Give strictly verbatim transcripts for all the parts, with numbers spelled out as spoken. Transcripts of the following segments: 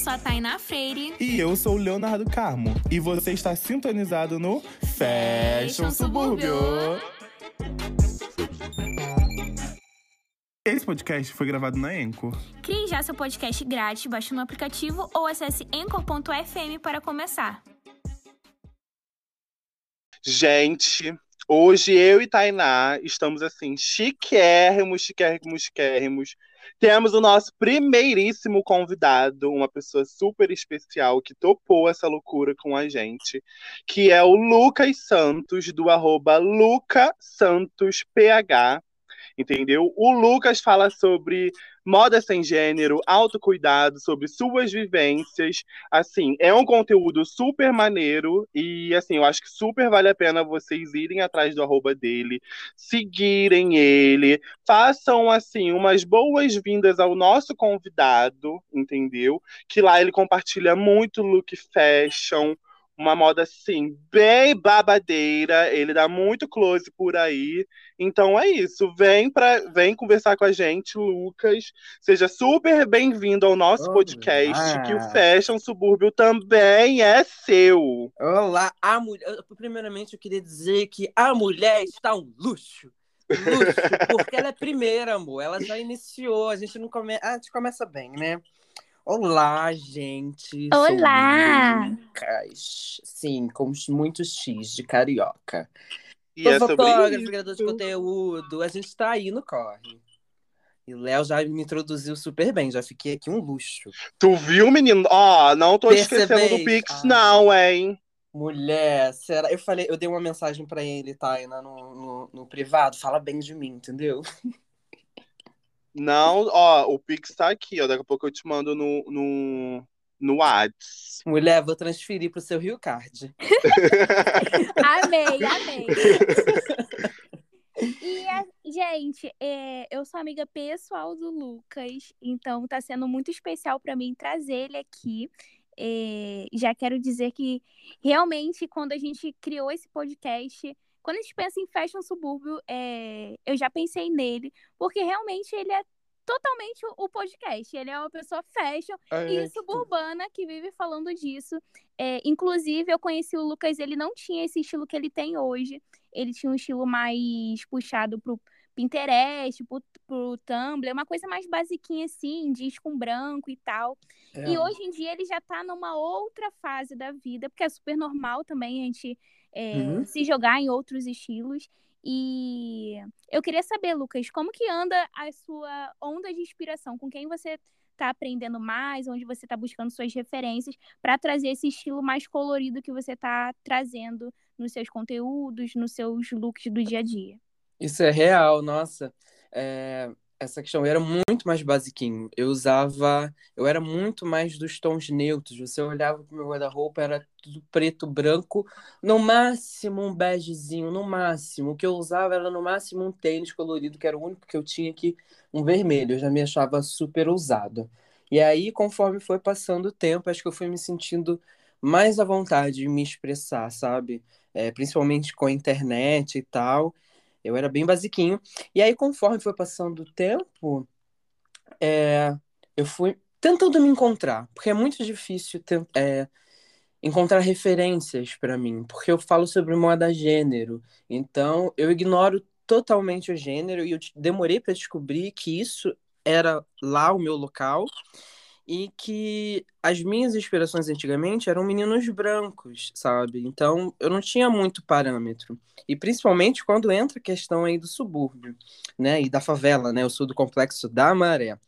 sou a Thayná Freire. E eu sou o Leonardo Carmo. E você está sintonizado no Fashion Subúrbio. Esse podcast foi gravado na Enco. Crie já seu podcast grátis, baixe no aplicativo ou acesse enco ponto f m para começar. Gente, hoje eu e Thayná estamos assim, chiquérrimos, chiquérrimos, chiquérrimos. Temos o nosso primeiríssimo convidado, uma pessoa super especial que topou essa loucura com a gente, que é o Lucas Santos, do arroba luca santos p h, entendeu? O Lucas fala sobre moda sem gênero, autocuidado, sobre suas vivências. Assim, é um conteúdo super maneiro e, assim, eu acho que super vale a pena vocês irem atrás do arroba dele, seguirem ele, façam, assim, umas boas-vindas ao nosso convidado, entendeu? Que lá ele compartilha muito look fashion, uma moda, assim, bem babadeira. Ele dá muito close por aí. Então é isso. Vem, pra, vem conversar com a gente, Lucas. Seja super bem-vindo ao nosso Olá. podcast, que o Fashion Subúrbio também é seu. Olá. A mulher... Primeiramente, eu queria dizer que a mulher está um luxo. Luxo. Porque ela é primeira, amor. Ela já iniciou. A gente não come... ah, a gente começa bem, né? Olá, gente! Olá! Sou Lucas. Sim, com muitos X de carioca. E Tô é fotógrafo, criador de conteúdo, a gente tá aí no corre. E o Léo já me introduziu super bem, já fiquei aqui um luxo. Tu viu, menino? Ó, oh, não tô Percebeis? esquecendo do Pix, ah, não, hein? Mulher, será? Eu falei, eu dei uma mensagem pra ele, Thayná, no, no, no privado, fala bem de mim, entendeu? Não, ó, o Pix tá aqui, ó. Daqui a pouco eu te mando no, no, no Ads. Mulher, vou transferir pro seu Rio Card. Amei, amei. E, a, gente, é, eu sou amiga pessoal do Lucas, então tá sendo muito especial pra mim trazer ele aqui. É, já quero dizer que, realmente, quando a gente criou esse podcast... Quando a gente pensa em Fashion Subúrbio, é... eu já pensei nele, porque realmente ele é totalmente o podcast. Ele é uma pessoa fashion é, e suburbana que vive falando disso. É, inclusive, eu conheci o Lucas, ele não tinha esse estilo que ele tem hoje. Ele tinha um estilo mais puxado pro Pinterest, pro, pro Tumblr, uma coisa mais basiquinha assim, disco branco e tal. É. E hoje em dia ele já tá numa outra fase da vida, porque é super normal também a gente... É, uhum. se jogar em outros estilos. E eu queria saber, Lucas, como que anda a sua onda de inspiração? Com quem você está aprendendo mais? Onde você está buscando suas referências para trazer esse estilo mais colorido que você está trazendo nos seus conteúdos, nos seus looks do dia a dia? Isso é real, nossa. É... Essa questão, eu era muito mais basiquinho. Eu usava... Eu era muito mais dos tons neutros. Você olhava pro meu guarda-roupa, era tudo preto, branco. No máximo um begezinho, no máximo. O que eu usava era, no máximo, um tênis colorido, que era o único que eu tinha aqui, um vermelho. Eu já me achava super ousado. E aí, conforme foi passando o tempo, acho que eu fui me sentindo mais à vontade de me expressar, sabe? É, principalmente com a internet e tal. Eu era bem basiquinho. E aí, conforme foi passando o tempo, é, eu fui tentando me encontrar. Porque é muito difícil ter, é, encontrar referências para mim. Porque eu falo sobre moda gênero. Então, eu ignoro totalmente o gênero. E eu demorei para descobrir que isso era lá o meu local. E que as minhas inspirações antigamente eram meninos brancos, sabe? Então, eu não tinha muito parâmetro. E principalmente quando entra a questão aí do subúrbio, né? E da favela, né? Eu sou do Complexo da Maré.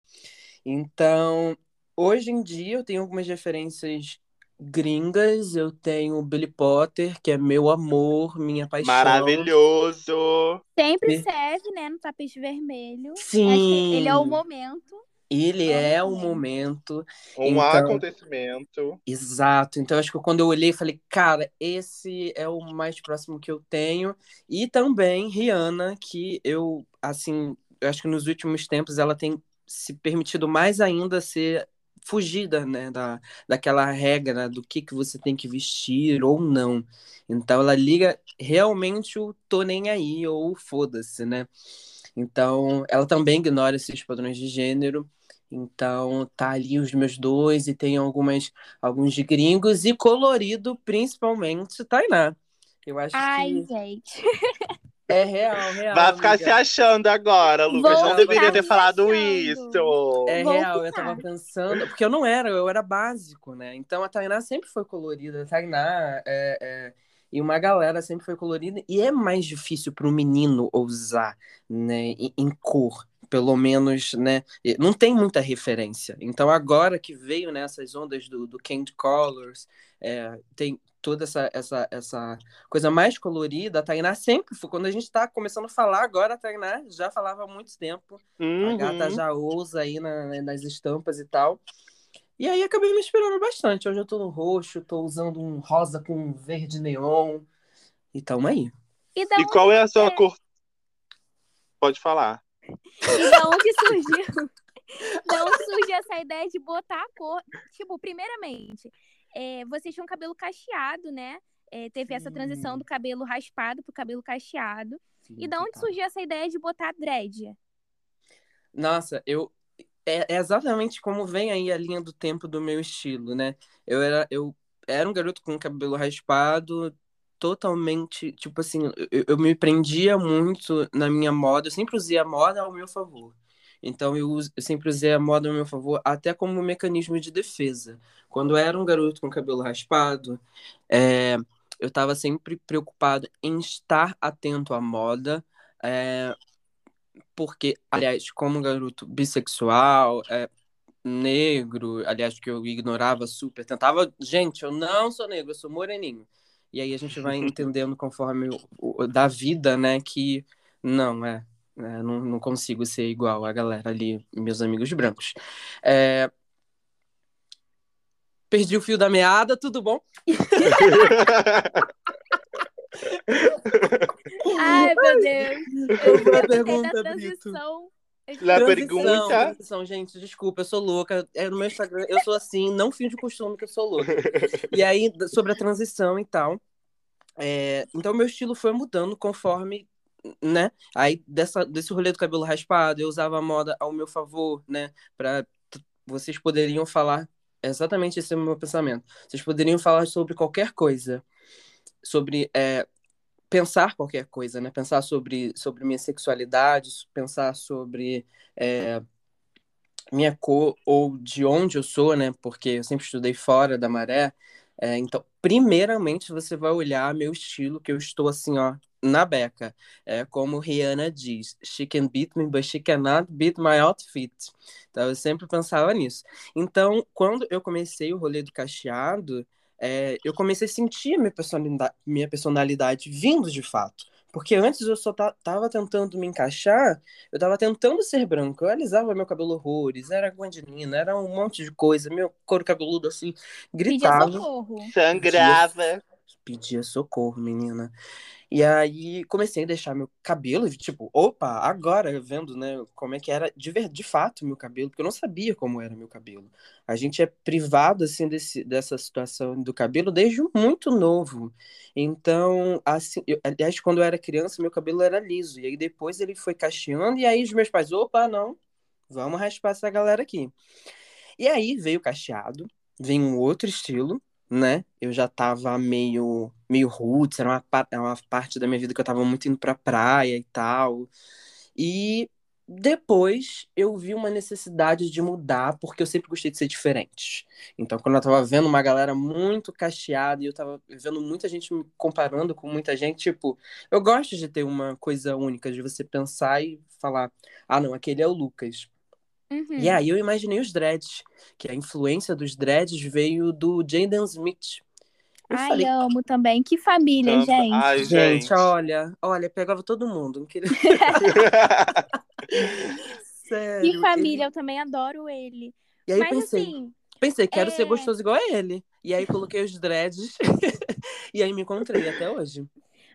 Então, hoje em dia eu tenho algumas referências gringas. Eu tenho Billy Porter, que é meu amor, minha paixão. Maravilhoso! Sempre serve, né? No tapete vermelho. Sim! Ele é o momento... Ele é um momento. Um então... acontecimento. Exato. Então, acho que quando eu olhei, falei, cara, esse é o mais próximo que eu tenho. E também Rihanna, que eu, assim, eu acho que nos últimos tempos ela tem se permitido mais ainda ser fugida, né, da, daquela regra do que, que você tem que vestir ou não. Então, ela liga realmente o tô nem aí ou foda-se, né? Então, ela também ignora esses padrões de gênero. Então, tá ali os meus dois e tem algumas, alguns gringos e colorido, principalmente, Thayná. Eu acho Ai, que... gente... É real, real. Vai ficar amiga. se achando agora, Lucas. Vou não deveria ter falado achando. isso. É Vou real, ficar. eu tava pensando. Porque eu não era, eu era básico, né? Então a Thayná sempre foi colorida. A Thayná é, é, e uma galera sempre foi colorida. E é mais difícil para um menino ousar, né? Em cor, pelo menos, né? Não tem muita referência. Então agora que veio nessas, né, ondas do, do Candy Colors, é, tem... toda essa, essa, essa coisa mais colorida, a Thayná sempre foi. Quando a gente tá começando a falar agora, a Thayná já falava há muito tempo. Uhum. A gata já ousa aí na, nas estampas e tal. E aí acabei me inspirando bastante. Hoje eu tô no roxo, tô usando um rosa com um verde neon. E tamo aí. E, e qual é a sua é... cor? Pode falar. E da onde surgiu? Da onde surgiu essa ideia de botar a cor? Tipo, primeiramente... É, vocês tinham cabelo cacheado, né? É, teve Sim. essa transição do cabelo raspado pro cabelo cacheado. Sim, e de onde tá. surgiu essa ideia de botar dread? Nossa, eu... É, é exatamente como vem aí a linha do tempo do meu estilo, né? Eu era, eu era um garoto com cabelo raspado, totalmente... Tipo assim, eu, eu me prendia muito na minha moda. Eu sempre usei a moda ao meu favor. Então, eu, uso, eu sempre usei a moda a meu favor, até como um mecanismo de defesa. Quando eu era um garoto com cabelo raspado, é, eu estava sempre preocupado em estar atento à moda, é, porque, aliás, como um garoto bissexual, é, negro, aliás, que eu ignorava super, tentava... Gente, eu não sou negro, eu sou moreninho. E aí a gente vai entendendo conforme o, o, da vida, né, que não é... É, não, não consigo ser igual a galera ali, meus amigos brancos. É... Perdi o fio da meada, tudo bom? Ai, meu Deus. Eu vou perguntar da transição. La transição, pergunta. Transição, gente, desculpa, eu sou louca. É no meu Instagram, eu sou assim, não finge de costume que eu sou louca. E aí, sobre a transição e tal. É... Então, meu estilo foi mudando conforme... Né? Aí dessa, desse rolê do cabelo raspado, eu usava a moda ao meu favor, né? Pra t- vocês poderiam falar, exatamente esse é o meu pensamento. Vocês poderiam falar sobre qualquer coisa, sobre é, pensar qualquer coisa, né? Pensar sobre, sobre minha sexualidade, pensar sobre é, minha cor ou de onde eu sou, né? Porque eu sempre estudei fora da maré. É, então, primeiramente, você vai olhar meu estilo, que eu estou assim, ó, na beca. É como Rihanna diz, she can beat me, but she cannot beat my outfit. Então, eu sempre pensava nisso. Então, quando eu comecei o rolê do cacheado, é, eu comecei a sentir minha personalidade, minha personalidade vindo de fato. Porque antes eu só t- tava tentando me encaixar, eu tava tentando ser branco. Eu alisava meu cabelo horrores, era guandinina, era um monte de coisa. Meu couro cabeludo, assim, gritava. Pedia socorro. Sangrava. Pedia, pedia socorro, menina. E aí comecei a deixar meu cabelo, tipo, opa, agora vendo, né, como é que era de, ver, de fato meu cabelo, porque eu não sabia como era meu cabelo. A gente é privado, assim, desse, dessa situação do cabelo desde muito novo. Então, assim, eu, aliás, quando eu era criança, meu cabelo era liso. E aí depois ele foi cacheando, e aí os meus pais, opa, não, vamos raspar essa galera aqui. E aí veio o cacheado, veio um outro estilo, né? Eu já tava meio, meio roots, era uma, era uma parte da minha vida que eu tava muito indo pra praia e tal. E depois eu vi uma necessidade de mudar, porque eu sempre gostei de ser diferente. Então, quando eu tava vendo uma galera muito cacheada e eu tava vendo muita gente me comparando com muita gente, tipo, eu gosto de ter uma coisa única, de você pensar e falar, ah, não, aquele é o Lucas. Uhum. E aí eu imaginei os dreads, que a influência dos dreads veio do Jaden Smith. Eu Ai, falei... eu amo também. Que família, eu... gente. Ai, gente. Gente, olha, olha, pegava todo mundo. Não queria... Sério, que família, ele... eu também adoro ele. E aí Mas, pensei, assim, pensei, quero é... ser gostoso igual a ele. E aí coloquei os dreads e aí me encontrei até hoje.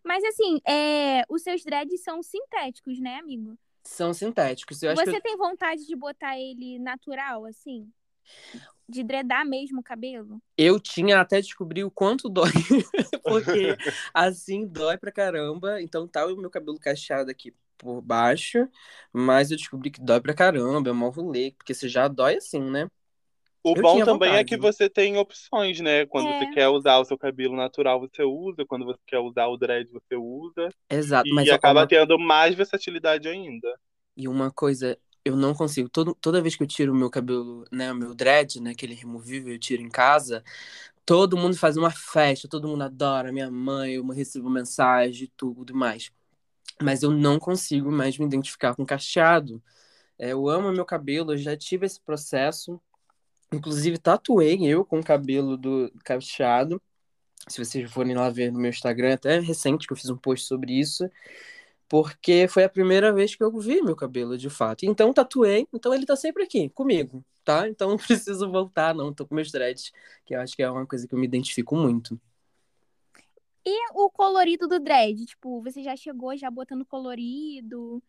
Mas assim, é... os seus dreads são sintéticos, né, amigo? São sintéticos. Eu acho Você que eu... tem vontade de botar ele natural, assim? De dreadar mesmo o cabelo? Eu tinha até descobrir o quanto dói. Porque assim, dói pra caramba. Então tá o meu cabelo cacheado aqui por baixo, mas eu descobri que dói pra caramba, é mó rolê, porque você já dói assim, né? O eu bom também vontade. É que você tem opções, né? Quando é. você quer usar o seu cabelo natural, você usa. Quando você quer usar o dread, você usa. Exato. E mas acaba uma... tendo mais versatilidade ainda. E uma coisa, eu não consigo. Todo, toda vez que eu tiro o meu cabelo, né? O meu dread, né? Aquele removível, eu tiro em casa. Todo mundo faz uma festa, todo mundo adora. Minha mãe, eu recebo mensagem, tudo mais. Mas eu não consigo mais me identificar com cacheado. É, eu amo meu cabelo, eu já tive esse processo. Inclusive, tatuei eu com o cabelo do cacheado. Se vocês forem lá ver no meu Instagram, até recente que eu fiz um post sobre isso. Porque foi a primeira vez que eu vi meu cabelo, de fato. Então, tatuei. Então, ele tá sempre aqui, comigo, tá? Então, não preciso voltar, não. Tô com meus dreads, que eu acho que é uma coisa que eu me identifico muito. E o colorido do dread? Tipo, você já chegou já botando colorido...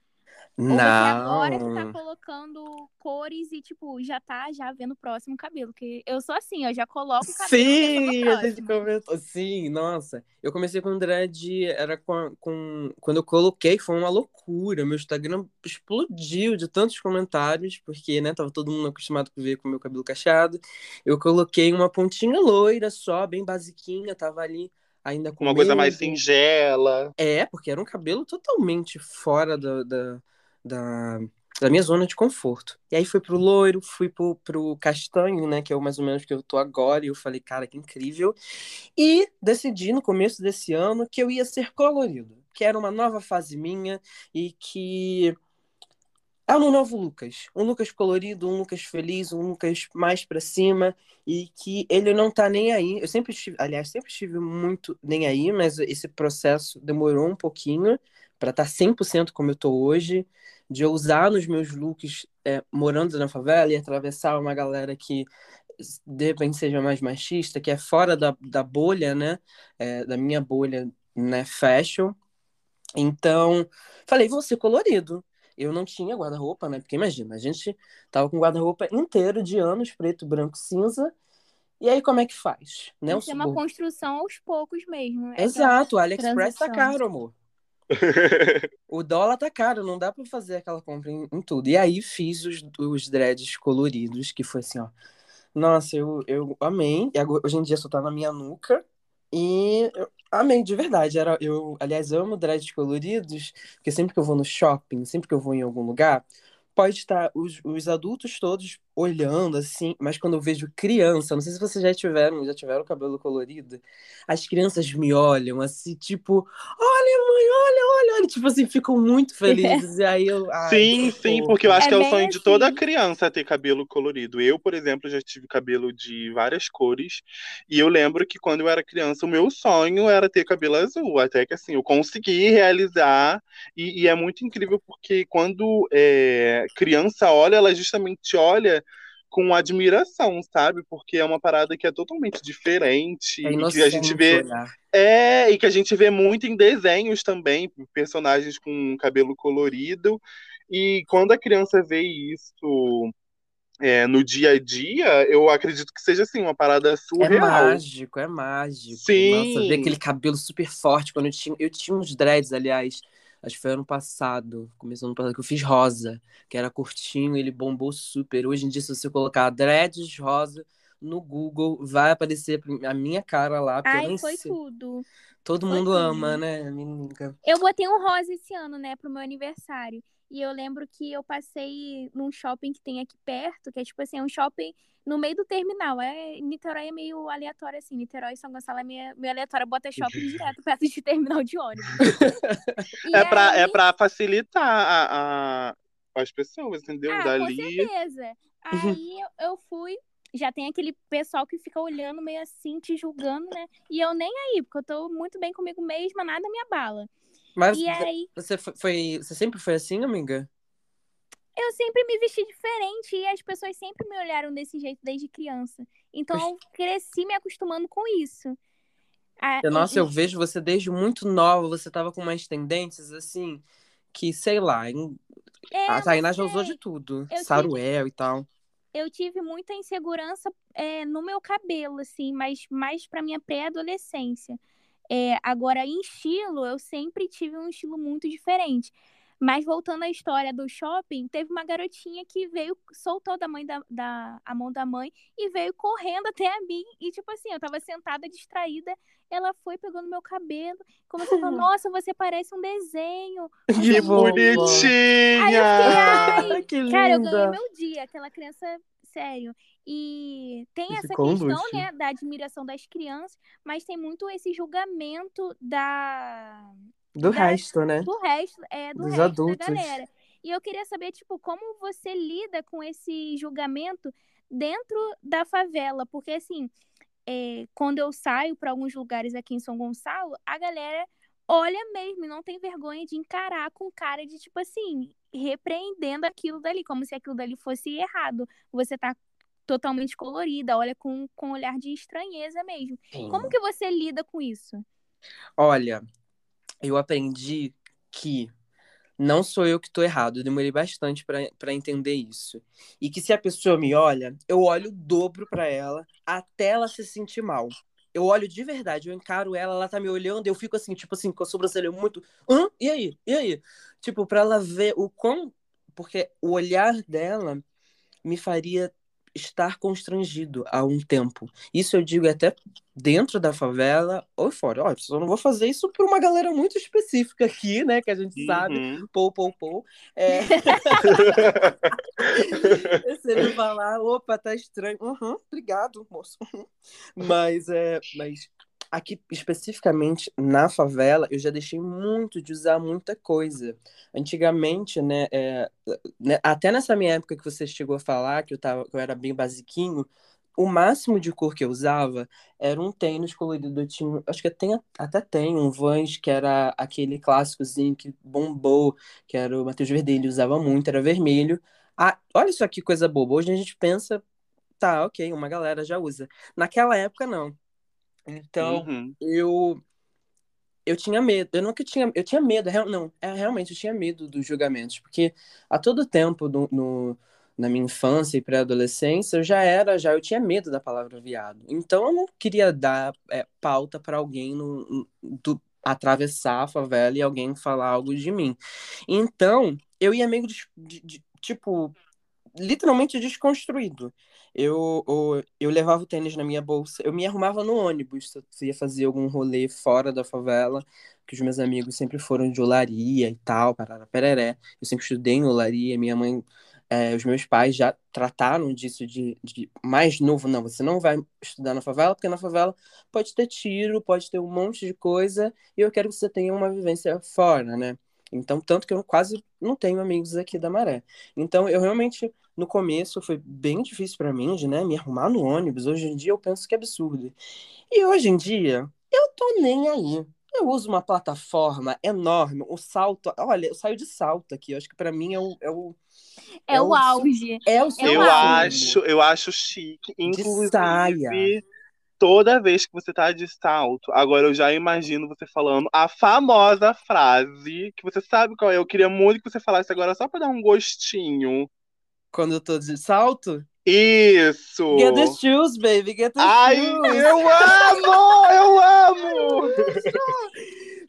Não. Ou você agora que tá colocando cores e, tipo, já tá já vendo o próximo cabelo. Porque eu sou assim, eu já coloco o cabelo. Sim, a gente comentou. Sim, nossa. Eu comecei com dread, era com, com... Quando eu coloquei, foi uma loucura. Meu Instagram explodiu de tantos comentários, porque, né, tava todo mundo acostumado a ver com o meu cabelo cacheado. Eu coloquei uma pontinha loira só, bem basiquinha, tava ali... Ainda com uma coisa mais singela. É, porque era um cabelo totalmente fora da, da, da, da minha zona de conforto. E aí fui pro loiro, fui pro, pro castanho, né? Que é o mais ou menos que eu tô agora. E eu falei, cara, que incrível. E decidi no começo desse ano que eu ia ser colorido. Que era uma nova fase minha e que... É um novo Lucas, um Lucas colorido, um Lucas feliz, um Lucas mais pra cima e que ele não tá nem aí. Eu sempre estive, aliás, sempre estive muito nem aí, mas esse processo demorou um pouquinho pra estar cem por cento como eu tô hoje, de eu usar nos meus looks é, morando na favela e atravessar uma galera que de repente seja mais machista, que é fora da, da bolha, né, é, da minha bolha, né, fashion. Então, falei, vou ser colorido. Eu não tinha guarda-roupa, né? Porque imagina, a gente tava com guarda-roupa inteiro de anos, preto, branco, cinza. E aí, como é que faz? Né? Isso é uma construção aos poucos mesmo. Exato, o AliExpress tá caro, amor. O dólar tá caro, não dá pra fazer aquela compra em, em tudo. E aí fiz os, os dreads coloridos, que foi assim, ó. Nossa, eu, eu amei. E agora, hoje em dia só tá na minha nuca. E eu amei, de verdade. Era, eu, aliás, amo dreads coloridos, porque sempre que eu vou no shopping, sempre que eu vou em algum lugar, pode estar os, os adultos todos olhando, assim, mas quando eu vejo criança, não sei se vocês já tiveram, já tiveram cabelo colorido, as crianças me olham, assim, tipo, olha, mãe, olha, olha, olha, tipo assim, ficam muito felizes, é. E aí eu... Ai, sim, sim, porque eu acho é que é o sonho assim. De toda criança ter cabelo colorido. Eu, por exemplo, já tive cabelo de várias cores, e eu lembro que quando eu era criança, o meu sonho era ter cabelo azul, até que, assim, eu consegui realizar, e, e é muito incrível, porque quando é, criança olha, ela justamente olha com admiração, sabe? Porque é uma parada que é totalmente diferente. É inocente, e que a gente vê, né? É, e que a gente vê muito em desenhos também, personagens com cabelo colorido. E quando a criança vê isso é, no dia a dia, eu acredito que seja assim, uma parada surreal. É mágico, é mágico. Sim. Nossa, ver aquele cabelo super forte. Quando eu tinha, eu tinha uns dreads, aliás. Acho que foi ano passado, começou ano passado, que eu fiz rosa, que era curtinho, ele bombou super. Hoje em dia, se você colocar dreads rosa no Google, vai aparecer a minha cara lá. Ai, foi sei. Tudo. Todo foi mundo tudo. Ama, né, menina? Eu botei um rosa esse ano, né, pro meu aniversário. E eu lembro que eu passei num shopping que tem aqui perto, que é tipo assim, um shopping no meio do terminal. É, Niterói é meio aleatório, assim. Niterói e São Gonçalo é meio, meio aleatório. Bota shopping direto perto de terminal de ônibus. é, aí... pra, é pra facilitar a, a, as pessoas, entendeu? Ah, dali... com certeza. Aí eu fui... Já tem aquele pessoal que fica olhando meio assim, te julgando, né? E eu nem aí, porque eu tô muito bem comigo mesma, nada me abala. Mas e aí, você, foi, você sempre foi assim, amiga? Eu sempre me vesti diferente e as pessoas sempre me olharam desse jeito desde criança. Então, eu cresci me acostumando com isso. Ah, Nossa, e... eu vejo você desde muito nova. Você tava com umas tendências, assim, que, sei lá... Em... É, a Thayná já usou de tudo. Saruel tive... e tal. Eu tive muita insegurança é, no meu cabelo, assim, mas mais pra minha pré-adolescência. É, agora, em estilo, eu sempre tive um estilo muito diferente. Mas voltando à história do shopping, teve uma garotinha que veio, soltou da mãe da, da, a mão da mãe e veio correndo até a mim. E tipo assim, eu tava sentada, distraída, ela foi pegando meu cabelo, começou a falar, nossa, você parece um desenho. Que bonitinha! Aí eu fiquei, ai, que linda. Cara, eu ganhei meu dia, aquela criança, sério. E tem essa questão, né, da admiração das crianças, mas tem muito esse julgamento da... Do da, resto, né? Do resto, é, do Dos resto adultos. Da galera. E eu queria saber, tipo, como você lida com esse julgamento dentro da favela? Porque, assim, é, quando eu saio para alguns lugares aqui em São Gonçalo, a galera olha mesmo e não tem vergonha de encarar com cara de, tipo assim, repreendendo aquilo dali, como se aquilo dali fosse errado. Você tá totalmente colorida, olha com, com um olhar de estranheza mesmo. Sim. Como que você lida com isso? Olha... Eu aprendi que não sou eu que tô errado. Eu demorei bastante para entender isso. E que se a pessoa me olha, eu olho o dobro para ela até ela se sentir mal. Eu olho de verdade, eu encaro ela, ela tá me olhando, eu fico assim, tipo assim, com a sobrancelha muito... Hã? E aí? E aí? Tipo, para ela ver o quão... Porque o olhar dela me faria estar constrangido há um tempo. Isso eu digo até dentro da favela ou fora. Ó, eu não vou fazer isso por uma galera muito específica aqui, né? Que a gente uhum. sabe. Pou, pou, pou. É... Você não vai lá, opa, tá estranho. Uhum, obrigado, moço. Mas, é, mas aqui, especificamente na favela, eu já deixei muito de usar muita coisa. Antigamente, né, é, né, até nessa minha época que você chegou a falar, que eu, tava, que eu era bem basiquinho, o máximo de cor que eu usava era um tênis colorido. Eu tinha, acho que eu tenho, até tem um Vans, que era aquele clássicozinho que bombou, que era o Matheus Verdelho, usava muito, era vermelho. Ah, olha só que coisa boba. Hoje a gente pensa, tá, ok, uma galera já usa. Naquela época, não. Então, uhum. eu, eu tinha medo, eu nunca tinha, eu tinha medo, real, não, é, realmente eu tinha medo dos julgamentos, porque a todo tempo, no, no, na minha infância e pré-adolescência, eu já era, já eu tinha medo da palavra viado. Então, eu não queria dar é, pauta para alguém no, do, atravessar a favela e alguém falar algo de mim. Então, eu ia meio de, de, de tipo... literalmente desconstruído. Eu, eu, eu levava o tênis na minha bolsa, eu me arrumava no ônibus, se eu ia fazer algum rolê fora da favela, que os meus amigos sempre foram de Olaria e tal, para Pererê. Eu sempre estudei em Olaria, minha mãe, é, os meus pais já trataram disso de, de mais novo, não, você não vai estudar na favela, porque na favela pode ter tiro, pode ter um monte de coisa, e eu quero que você tenha uma vivência fora, né? Então, tanto que eu quase não tenho amigos aqui da Maré. Então, eu realmente, no começo, foi bem difícil pra mim de, né, me arrumar no ônibus. Hoje em dia, eu penso que é absurdo. E hoje em dia, eu tô nem aí. Eu uso uma plataforma enorme, o salto... Olha, eu saio de salto aqui. Eu acho que pra mim é o... É o, é é o auge. É o eu acho, eu acho chique. Inclusive, de saia. Toda vez que você tá de salto, agora eu já imagino você falando a famosa frase, que você sabe qual é, eu queria muito que você falasse agora só pra dar um gostinho. Quando eu tô de salto? Isso! Get the shoes, baby, get the Ai, shoes! Ai, eu amo! Eu amo!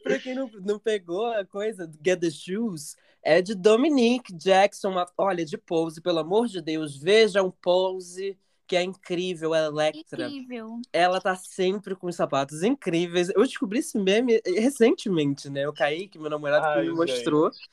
Pra quem não, não pegou a coisa do Get the Shoes, é de Dominique Jackson, uma, olha, de Pose, pelo amor de Deus, vejam Pose... que é incrível, a Electra. Incrível. Ela tá sempre com os sapatos incríveis. Eu descobri esse meme recentemente, né? Eu caí, que meu namorado Ai, me mostrou. Gente.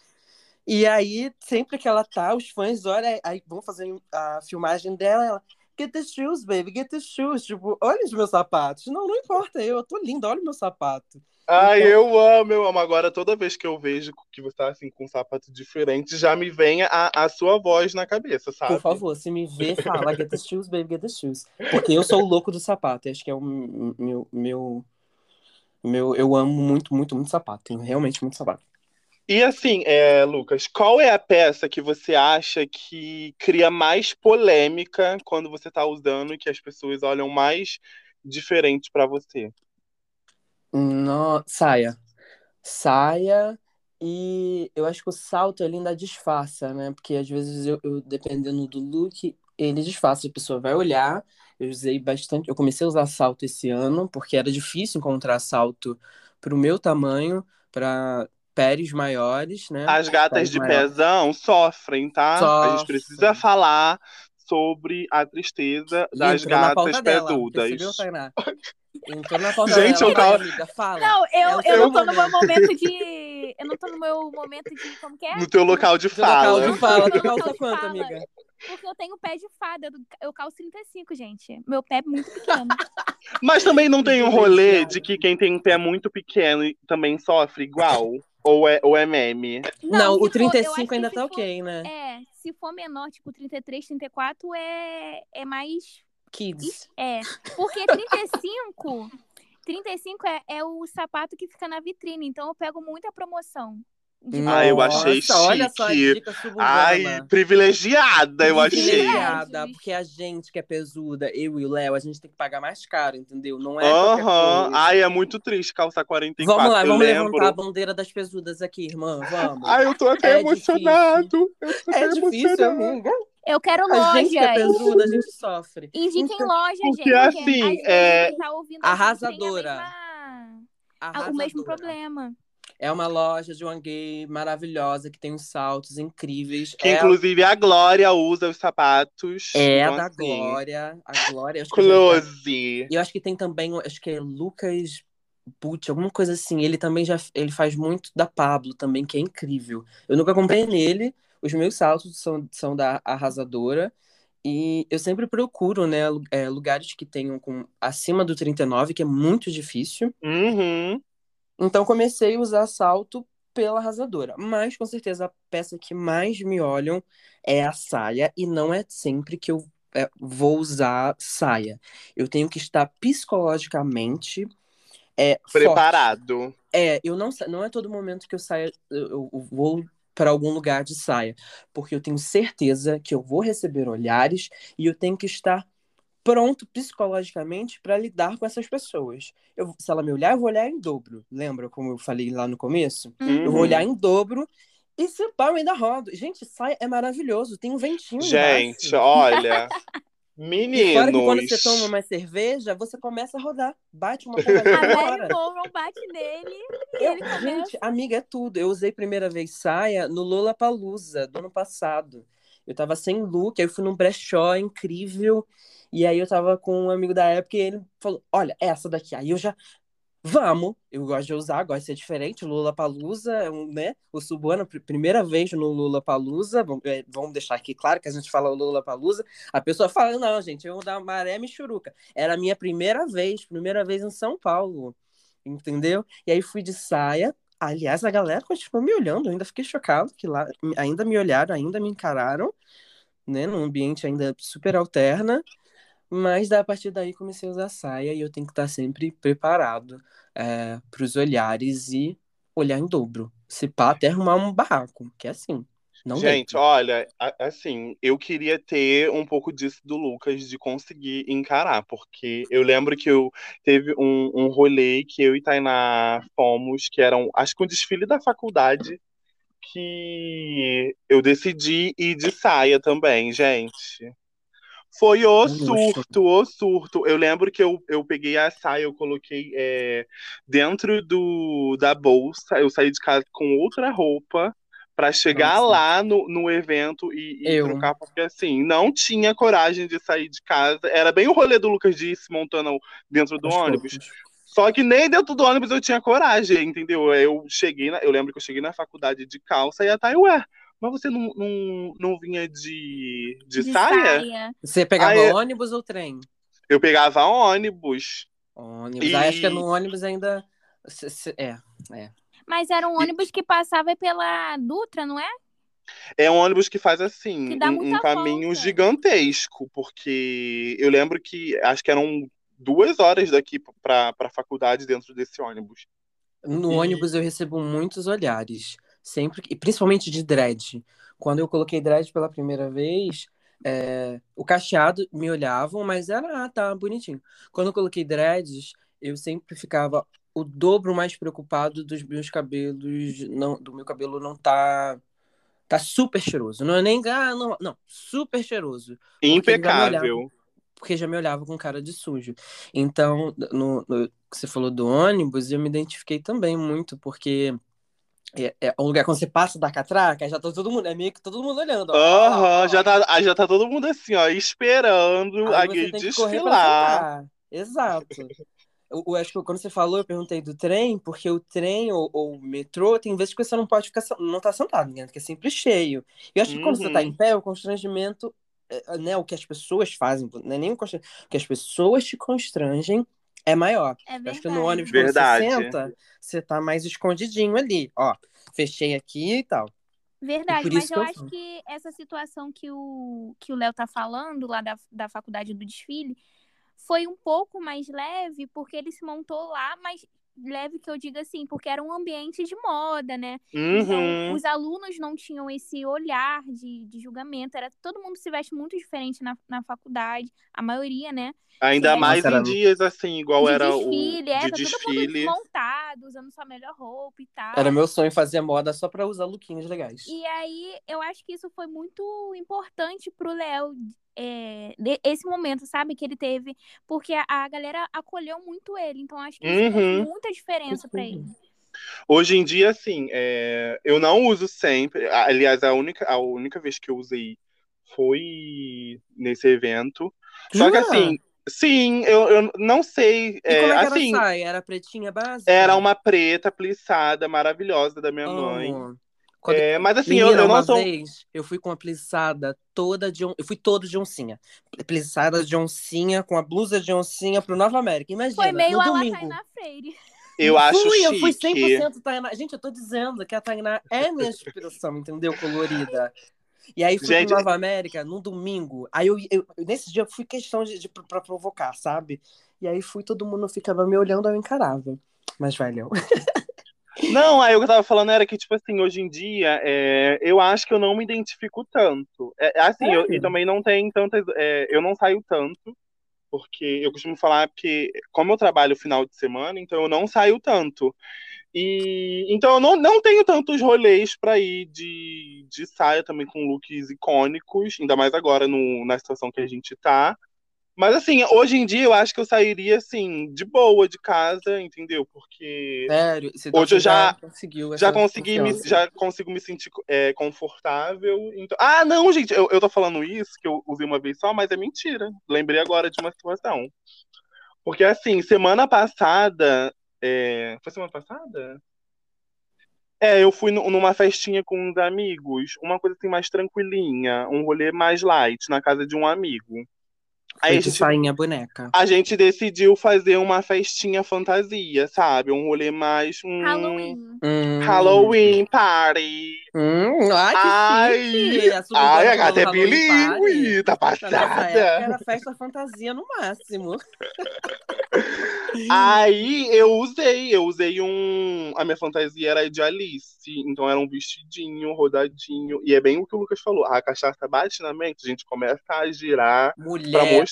E aí, sempre que ela tá, os fãs olham, aí vão fazer a filmagem dela, ela, get the shoes, baby, get the shoes. Tipo, olha os meus sapatos. Não, não importa, eu, eu tô linda, olha o meu sapato. Ai, então... eu amo, eu amo. Agora, toda vez que eu vejo que você tá, assim, com um sapato diferente, já me vem a, a sua voz na cabeça, sabe? Por favor, se me vê, fala, get the shoes, baby, get the shoes. Porque eu sou o louco do sapato, acho que é o meu, meu, meu... Eu amo muito, muito, muito sapato, tenho realmente muito sapato. E assim, é, Lucas, qual é a peça que você acha que cria mais polêmica quando você tá usando e que as pessoas olham mais diferente pra você? No... Saia. Saia e eu acho que o salto ele ainda disfarça, né? Porque às vezes, eu, eu dependendo do look, ele disfarça. A pessoa vai olhar. Eu usei bastante... Eu comecei a usar salto esse ano, porque era difícil encontrar salto pro meu tamanho, pra... pés maiores, né? As gatas de pezão sofrem, tá? Sofrem. A gente precisa falar sobre a tristeza e das gatas peludas. Você viu, Thayná? Entrou na pauta gente, dela, eu cal... amiga, fala. Não, eu, eu, eu não tô no meu momento de... Eu não tô no meu momento de... Como que é? No teu local de fala. No teu local de fala. Tu calça quanto, amiga? Porque eu tenho pé de fada. Eu calço trinta e cinco, gente. Meu pé é muito pequeno. Mas também não tem um rolê de que quem tem um pé muito pequeno também sofre igual? Ou é, ou é meme? Não, o trinta e cinco ainda tá ok, né? É, se for menor, tipo trinta e três, trinta e quatro, é, é mais... Kids. É, porque trinta e cinco, trinta e cinco é, é o sapato que fica na vitrine, então eu pego muita promoção. De... Nossa, ah, eu achei chique. Olha só a dica suburbana. Ai, privilegiada, eu achei. Privilegiada, porque a gente que é pesuda, eu e o Léo, a gente tem que pagar mais caro, entendeu? Não é qualquer coisa. Ai, é muito triste calçar quarenta e quatro, Vamos lá, vamos lembro. levantar a bandeira das pesudas aqui, irmã, vamos. Ai, eu tô até é emocionado. Eu tô é até difícil, emocionado. amiga. Eu quero loja. A gente que é pesuda, a gente sofre. Indiquem loja, gente. Porque assim, é... Tá Arrasadora. A mesma... Arrasadora. O mesmo problema. É uma loja de one gay maravilhosa, que tem uns saltos incríveis. Que, é... inclusive, a Glória usa os sapatos. É, então, da assim... Glória. A Glória. Acho Close. Que... E eu acho que tem também, acho que é Lucas... Putz, alguma coisa assim. Ele também já ele faz muito da Pablo também, que é incrível. Eu nunca comprei nele. Os meus saltos são, são da Arrasadora. E eu sempre procuro, né, lugares que tenham com, acima do trinta e nove, que é muito difícil. Uhum. Então, comecei a usar salto pela Arrasadora. Mas, com certeza, a peça que mais me olham é a saia. E não é sempre que eu é, vou usar saia. Eu tenho que estar psicologicamente... É, preparado. Forte. É, eu não, não é todo momento que eu saia... Eu, eu vou... para algum lugar de saia, porque eu tenho certeza que eu vou receber olhares e eu tenho que estar pronto psicologicamente para lidar com essas pessoas. Eu, se ela me olhar, eu vou olhar em dobro. Lembra como eu falei lá no começo? Uhum. Eu vou olhar em dobro e se pá, eu ainda rodo. Gente, saia é maravilhoso, tem um ventinho. Gente, olha... Meninos. E fora que quando você toma uma cerveja, você começa a rodar. Bate uma porra. Agora o povo não bate nele. E ele começa... Gente, amiga, é tudo. Eu usei primeira vez saia no Lollapalooza do ano passado. Eu tava sem look, aí eu fui num brechó incrível. E aí eu tava com um amigo da época e ele falou, olha, essa daqui. Aí eu já... Vamos! Eu gosto de usar, gosto de ser diferente. Lollapalooza é um, né? O Suburbana, primeira vez no Lollapalooza. Vamos deixar aqui claro que a gente fala o Lollapalooza. A pessoa fala, não, gente, eu da Maré Michuruca. Era a minha primeira vez, primeira vez em São Paulo. Entendeu? E aí fui de saia. Aliás, a galera continuou me olhando. Eu ainda fiquei chocado que lá ainda me olharam, ainda me encararam. Né? Num ambiente ainda super alterna. Mas a partir daí comecei a usar saia e eu tenho que estar sempre preparado é, para os olhares e olhar em dobro. Se pá, até arrumar um barraco, que é assim. Não Gente, dentro. olha, assim, eu queria ter um pouco disso do Lucas, de conseguir encarar. Porque eu lembro que eu teve um, um rolê que eu e Thayná fomos, que era um, acho que um desfile da faculdade, que eu decidi ir de saia também, gente. Foi o surto, o surto. Eu lembro que eu, eu peguei a saia, eu coloquei é, dentro do, da bolsa. Eu saí de casa com outra roupa para chegar Nossa. lá no, no evento e, e trocar. Porque assim, não tinha coragem de sair de casa. Era bem o rolê do Lucas disse, montando dentro do As ônibus. Coisas. Só que nem dentro do ônibus eu tinha coragem, entendeu? Eu, cheguei na, eu lembro que eu cheguei na faculdade de calça e a Thay, ué... Mas você não, não, não vinha de, de, de saia? saia? Você pegava Aí, ônibus ou trem? Eu pegava ônibus. Ônibus. E... Ah, acho que no ônibus ainda... É, é. Mas era um ônibus e... que passava pela Dutra, não é? É um ônibus que faz assim, que dá um, um caminho volta. gigantesco. Porque eu lembro que acho que eram duas horas daqui para a faculdade dentro desse ônibus. No e... ônibus eu recebo muitos olhares. Sempre, e principalmente de dread. Quando eu coloquei dread pela primeira vez, é, o cacheado me olhavam, mas era, ah, tá, bonitinho. Quando eu coloquei dreads, eu sempre ficava o dobro mais preocupado dos meus cabelos, não, do meu cabelo não tá, tá super cheiroso. Não é nem, ah, não, não, super cheiroso. Impecável. Porque já me olhava com cara de sujo. Então, no, no, você falou do ônibus, eu me identifiquei também muito, porque... É, é um lugar quando você passa da catraca, já tá todo mundo, é meio que todo mundo olhando. Aham, uhum, já, tá, já tá todo mundo assim, ó, esperando aí a gay desfilar. Exato. Eu, eu acho que quando você falou, eu perguntei do trem, porque o trem ou, ou o metrô, tem vezes que você não pode ficar, não tá sentado, né? Porque é sempre cheio. E eu acho que quando uhum. você tá em pé, o constrangimento, né, o que as pessoas fazem, não é nem o constrangimento, o que as pessoas te constrangem é maior. É eu acho que no ônibus, quando você senta, você tá mais escondidinho ali. Ó, fechei aqui e tal. Verdade, e mas eu, eu acho que essa situação que o que o Léo tá falando, lá da, da faculdade do desfile, foi um pouco mais leve, porque ele se montou lá, mas leve que eu diga assim, porque era um ambiente de moda, né? Uhum. Então, os alunos não tinham esse olhar de, de julgamento, era, todo mundo se veste muito diferente na, na faculdade, a maioria, né? Ainda e, mais era, em dias, assim, igual de era desfile, o é, de desfile. Todo mundo montado, usando sua melhor roupa e tal. Era meu sonho fazer moda só pra usar lookinhos legais. E aí, eu acho que isso foi muito importante pro Léo, é, esse momento, sabe, que ele teve. Porque a, a galera acolheu muito ele, então acho que isso uhum. fez muita diferença pra ele. Hoje em dia, assim, é, eu não uso sempre. Aliás, a única, a única vez que eu usei foi nesse evento. Só uhum. que assim... Sim, eu, eu não sei. E é, como é que assim, era a saia? Era pretinha básica? Era uma preta, plissada, maravilhosa da minha oh. mãe. Quando... É, mas assim, Menina, eu, eu não sou... vez, eu fui com uma plissada toda de... On... Eu fui todo de oncinha. Plissada de oncinha, com a blusa de oncinha pro Nova América. Imagina, foi meio no domingo. A Thayná Freire. Eu fui, acho chique. Eu fui cem por cento Thayná. Gente, eu tô dizendo que a Thayná é minha inspiração, entendeu? Colorida. E aí fui Gente... pra Nova América num domingo. Aí eu, eu nesse dia eu fui questão de, de pra provocar, sabe? E aí fui, todo mundo ficava me olhando, eu encarava. Mas valeu. Não, aí o que eu tava falando era que, tipo assim, hoje em dia, é, eu acho que eu não me identifico tanto. É, assim, é. Eu, e também não tem tantas... É, eu não saio tanto, porque eu costumo falar que, como eu trabalho final de semana, então eu não saio tanto. E, então eu não, não tenho tantos rolês pra ir de, de saia também com looks icônicos, ainda mais agora no, na situação que a gente tá. Mas assim, hoje em dia eu acho que eu sairia assim, de boa de casa, entendeu? Porque Sério? Você hoje eu já, conseguiu já, consegui me, já consigo me sentir é, confortável. Então... Ah, não, gente, eu, eu tô falando isso, que eu usei uma vez só, mas é mentira. Lembrei agora de uma situação. Porque assim, semana passada... É... Foi semana passada? É, eu fui numa festinha com uns amigos, uma coisa assim mais tranquilinha, um rolê mais light, na casa de um amigo. Aí Foi de a gente, sainha boneca. A gente decidiu fazer uma festinha fantasia, sabe? Um rolê mais... Um... Halloween. Hum. Halloween party. Hum, ai, que ai, ai, a gata é bilíngue, tá passada. Era festa fantasia no máximo. Aí eu usei, eu usei um... A minha fantasia era de Alice, então era um vestidinho, rodadinho. E é bem o que o Lucas falou, a cachaça bate na mente, a gente começa a girar. Mulher,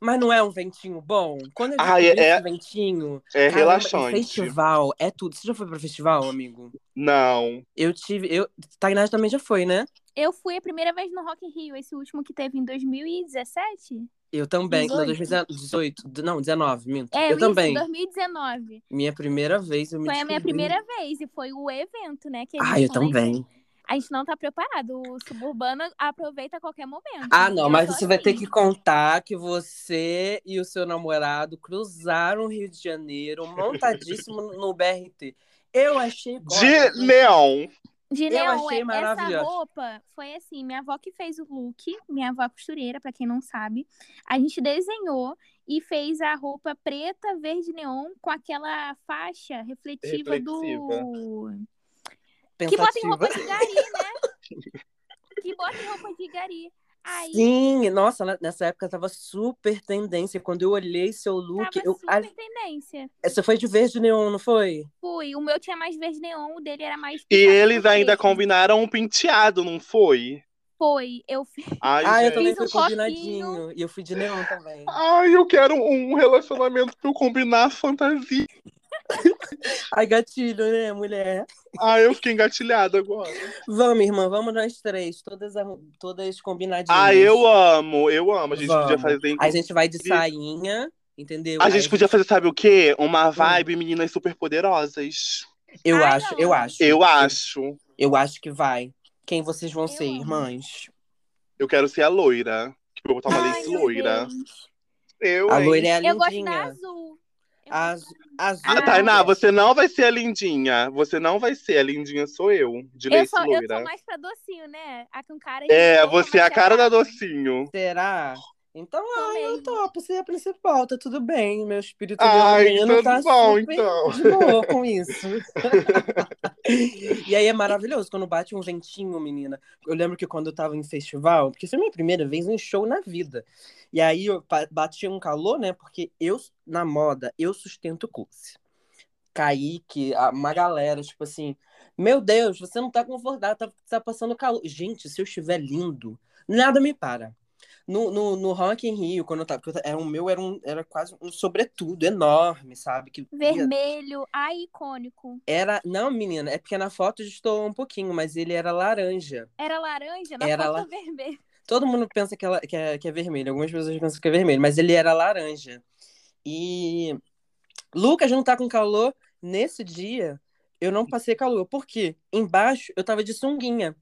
mas não é um ventinho bom? Quando ah, é, é ventinho, é cara, relaxante. Festival é tudo. Você já foi para festival, amigo? Não. Eu tive. Eu, Thayná também já foi, né? Eu fui a primeira vez no Rock in Rio, esse último que teve em dois mil e dezessete. Eu também, dezoito. não, dezoito, não, dezenove, minto. É, eu isso, também. dois mil e dezenove. Minha primeira vez, eu me Foi descobri. a minha primeira vez e foi o evento, né? Que ah, eu também. A gente não tá preparado. O suburbano aproveita a qualquer momento. Ah, não, mas você assim. vai ter que contar que você e o seu namorado cruzaram o Rio de Janeiro montadíssimo no B R T. Eu achei bom. De leão. De eu leão, achei essa roupa foi assim, minha avó que fez o look, minha avó costureira, pra quem não sabe. A gente desenhou e fez a roupa preta, verde neon, com aquela faixa refletiva, refletiva. do... Que botem roupa de gari, né? que botem roupa de gari. Aí... Sim, nossa, nessa época tava super tendência. Quando eu olhei seu look... Tava eu... super tendência. Você foi de verde neon, não foi? Fui. O meu tinha mais verde neon, o dele era mais... E eles ainda verde. combinaram um penteado, não foi? Foi. Eu fiz Ai, Ah, gente. eu também fui um combinadinho. Coquinho. E eu fui de neon também. Ai, eu quero um relacionamento pra eu combinar a fantasia. Ai, gatilho, né, mulher? Ah, eu fiquei engatilhada agora. Vamos, irmã, vamos nós três. Todas, todas combinadinhas. Ah, eu amo, eu amo. A gente vamos. podia fazer... A gente vai de sainha, entendeu? A gente Aí... podia fazer, sabe o quê? Uma vibe hum. meninas superpoderosas. Eu Ai, acho, não. eu acho. Eu acho. Eu acho que vai. Quem vocês vão eu ser, amo. Irmãs? Eu quero ser a loira. Que eu vou botar uma Ai, lace loira. Eu, a loira é a eu lindinha. Eu gosto da azul. Azul. azul. Ah, Thayná, você não vai ser a lindinha. Você não vai ser a lindinha, sou eu. De lace eu sou, loira. Eu sou mais pra docinho, né? A com cara é, você é a cara da docinho. Será? Então, ah, eu topo, você é a principal, tá tudo bem. Meu espírito menino tá bom, super então. de boa com isso. E aí é maravilhoso, quando bate um ventinho, menina. Eu lembro que quando eu tava em festival, porque isso é a minha primeira vez em show na vida. E aí eu bati um calor, né, porque eu, na moda, eu sustento o curso. Kaique, uma galera, tipo assim, meu Deus, você não tá confortável, tá, tá passando calor. Gente, se eu estiver lindo, nada me para. No, no, no Rock in Rio, quando eu tava. Era, o meu era, um, era quase um sobretudo enorme, sabe? Que vermelho, ia... ai, icônico. Era. Não, menina, é porque na foto estou um pouquinho, mas ele era laranja. Era laranja? Na era foto la... vermelho. Todo mundo pensa que é, que, é, que é vermelho, algumas pessoas pensam que é vermelho, mas ele era laranja. E. Lucas não tá com calor. Nesse dia, eu não passei calor. Por quê? Embaixo, eu tava de sunguinha.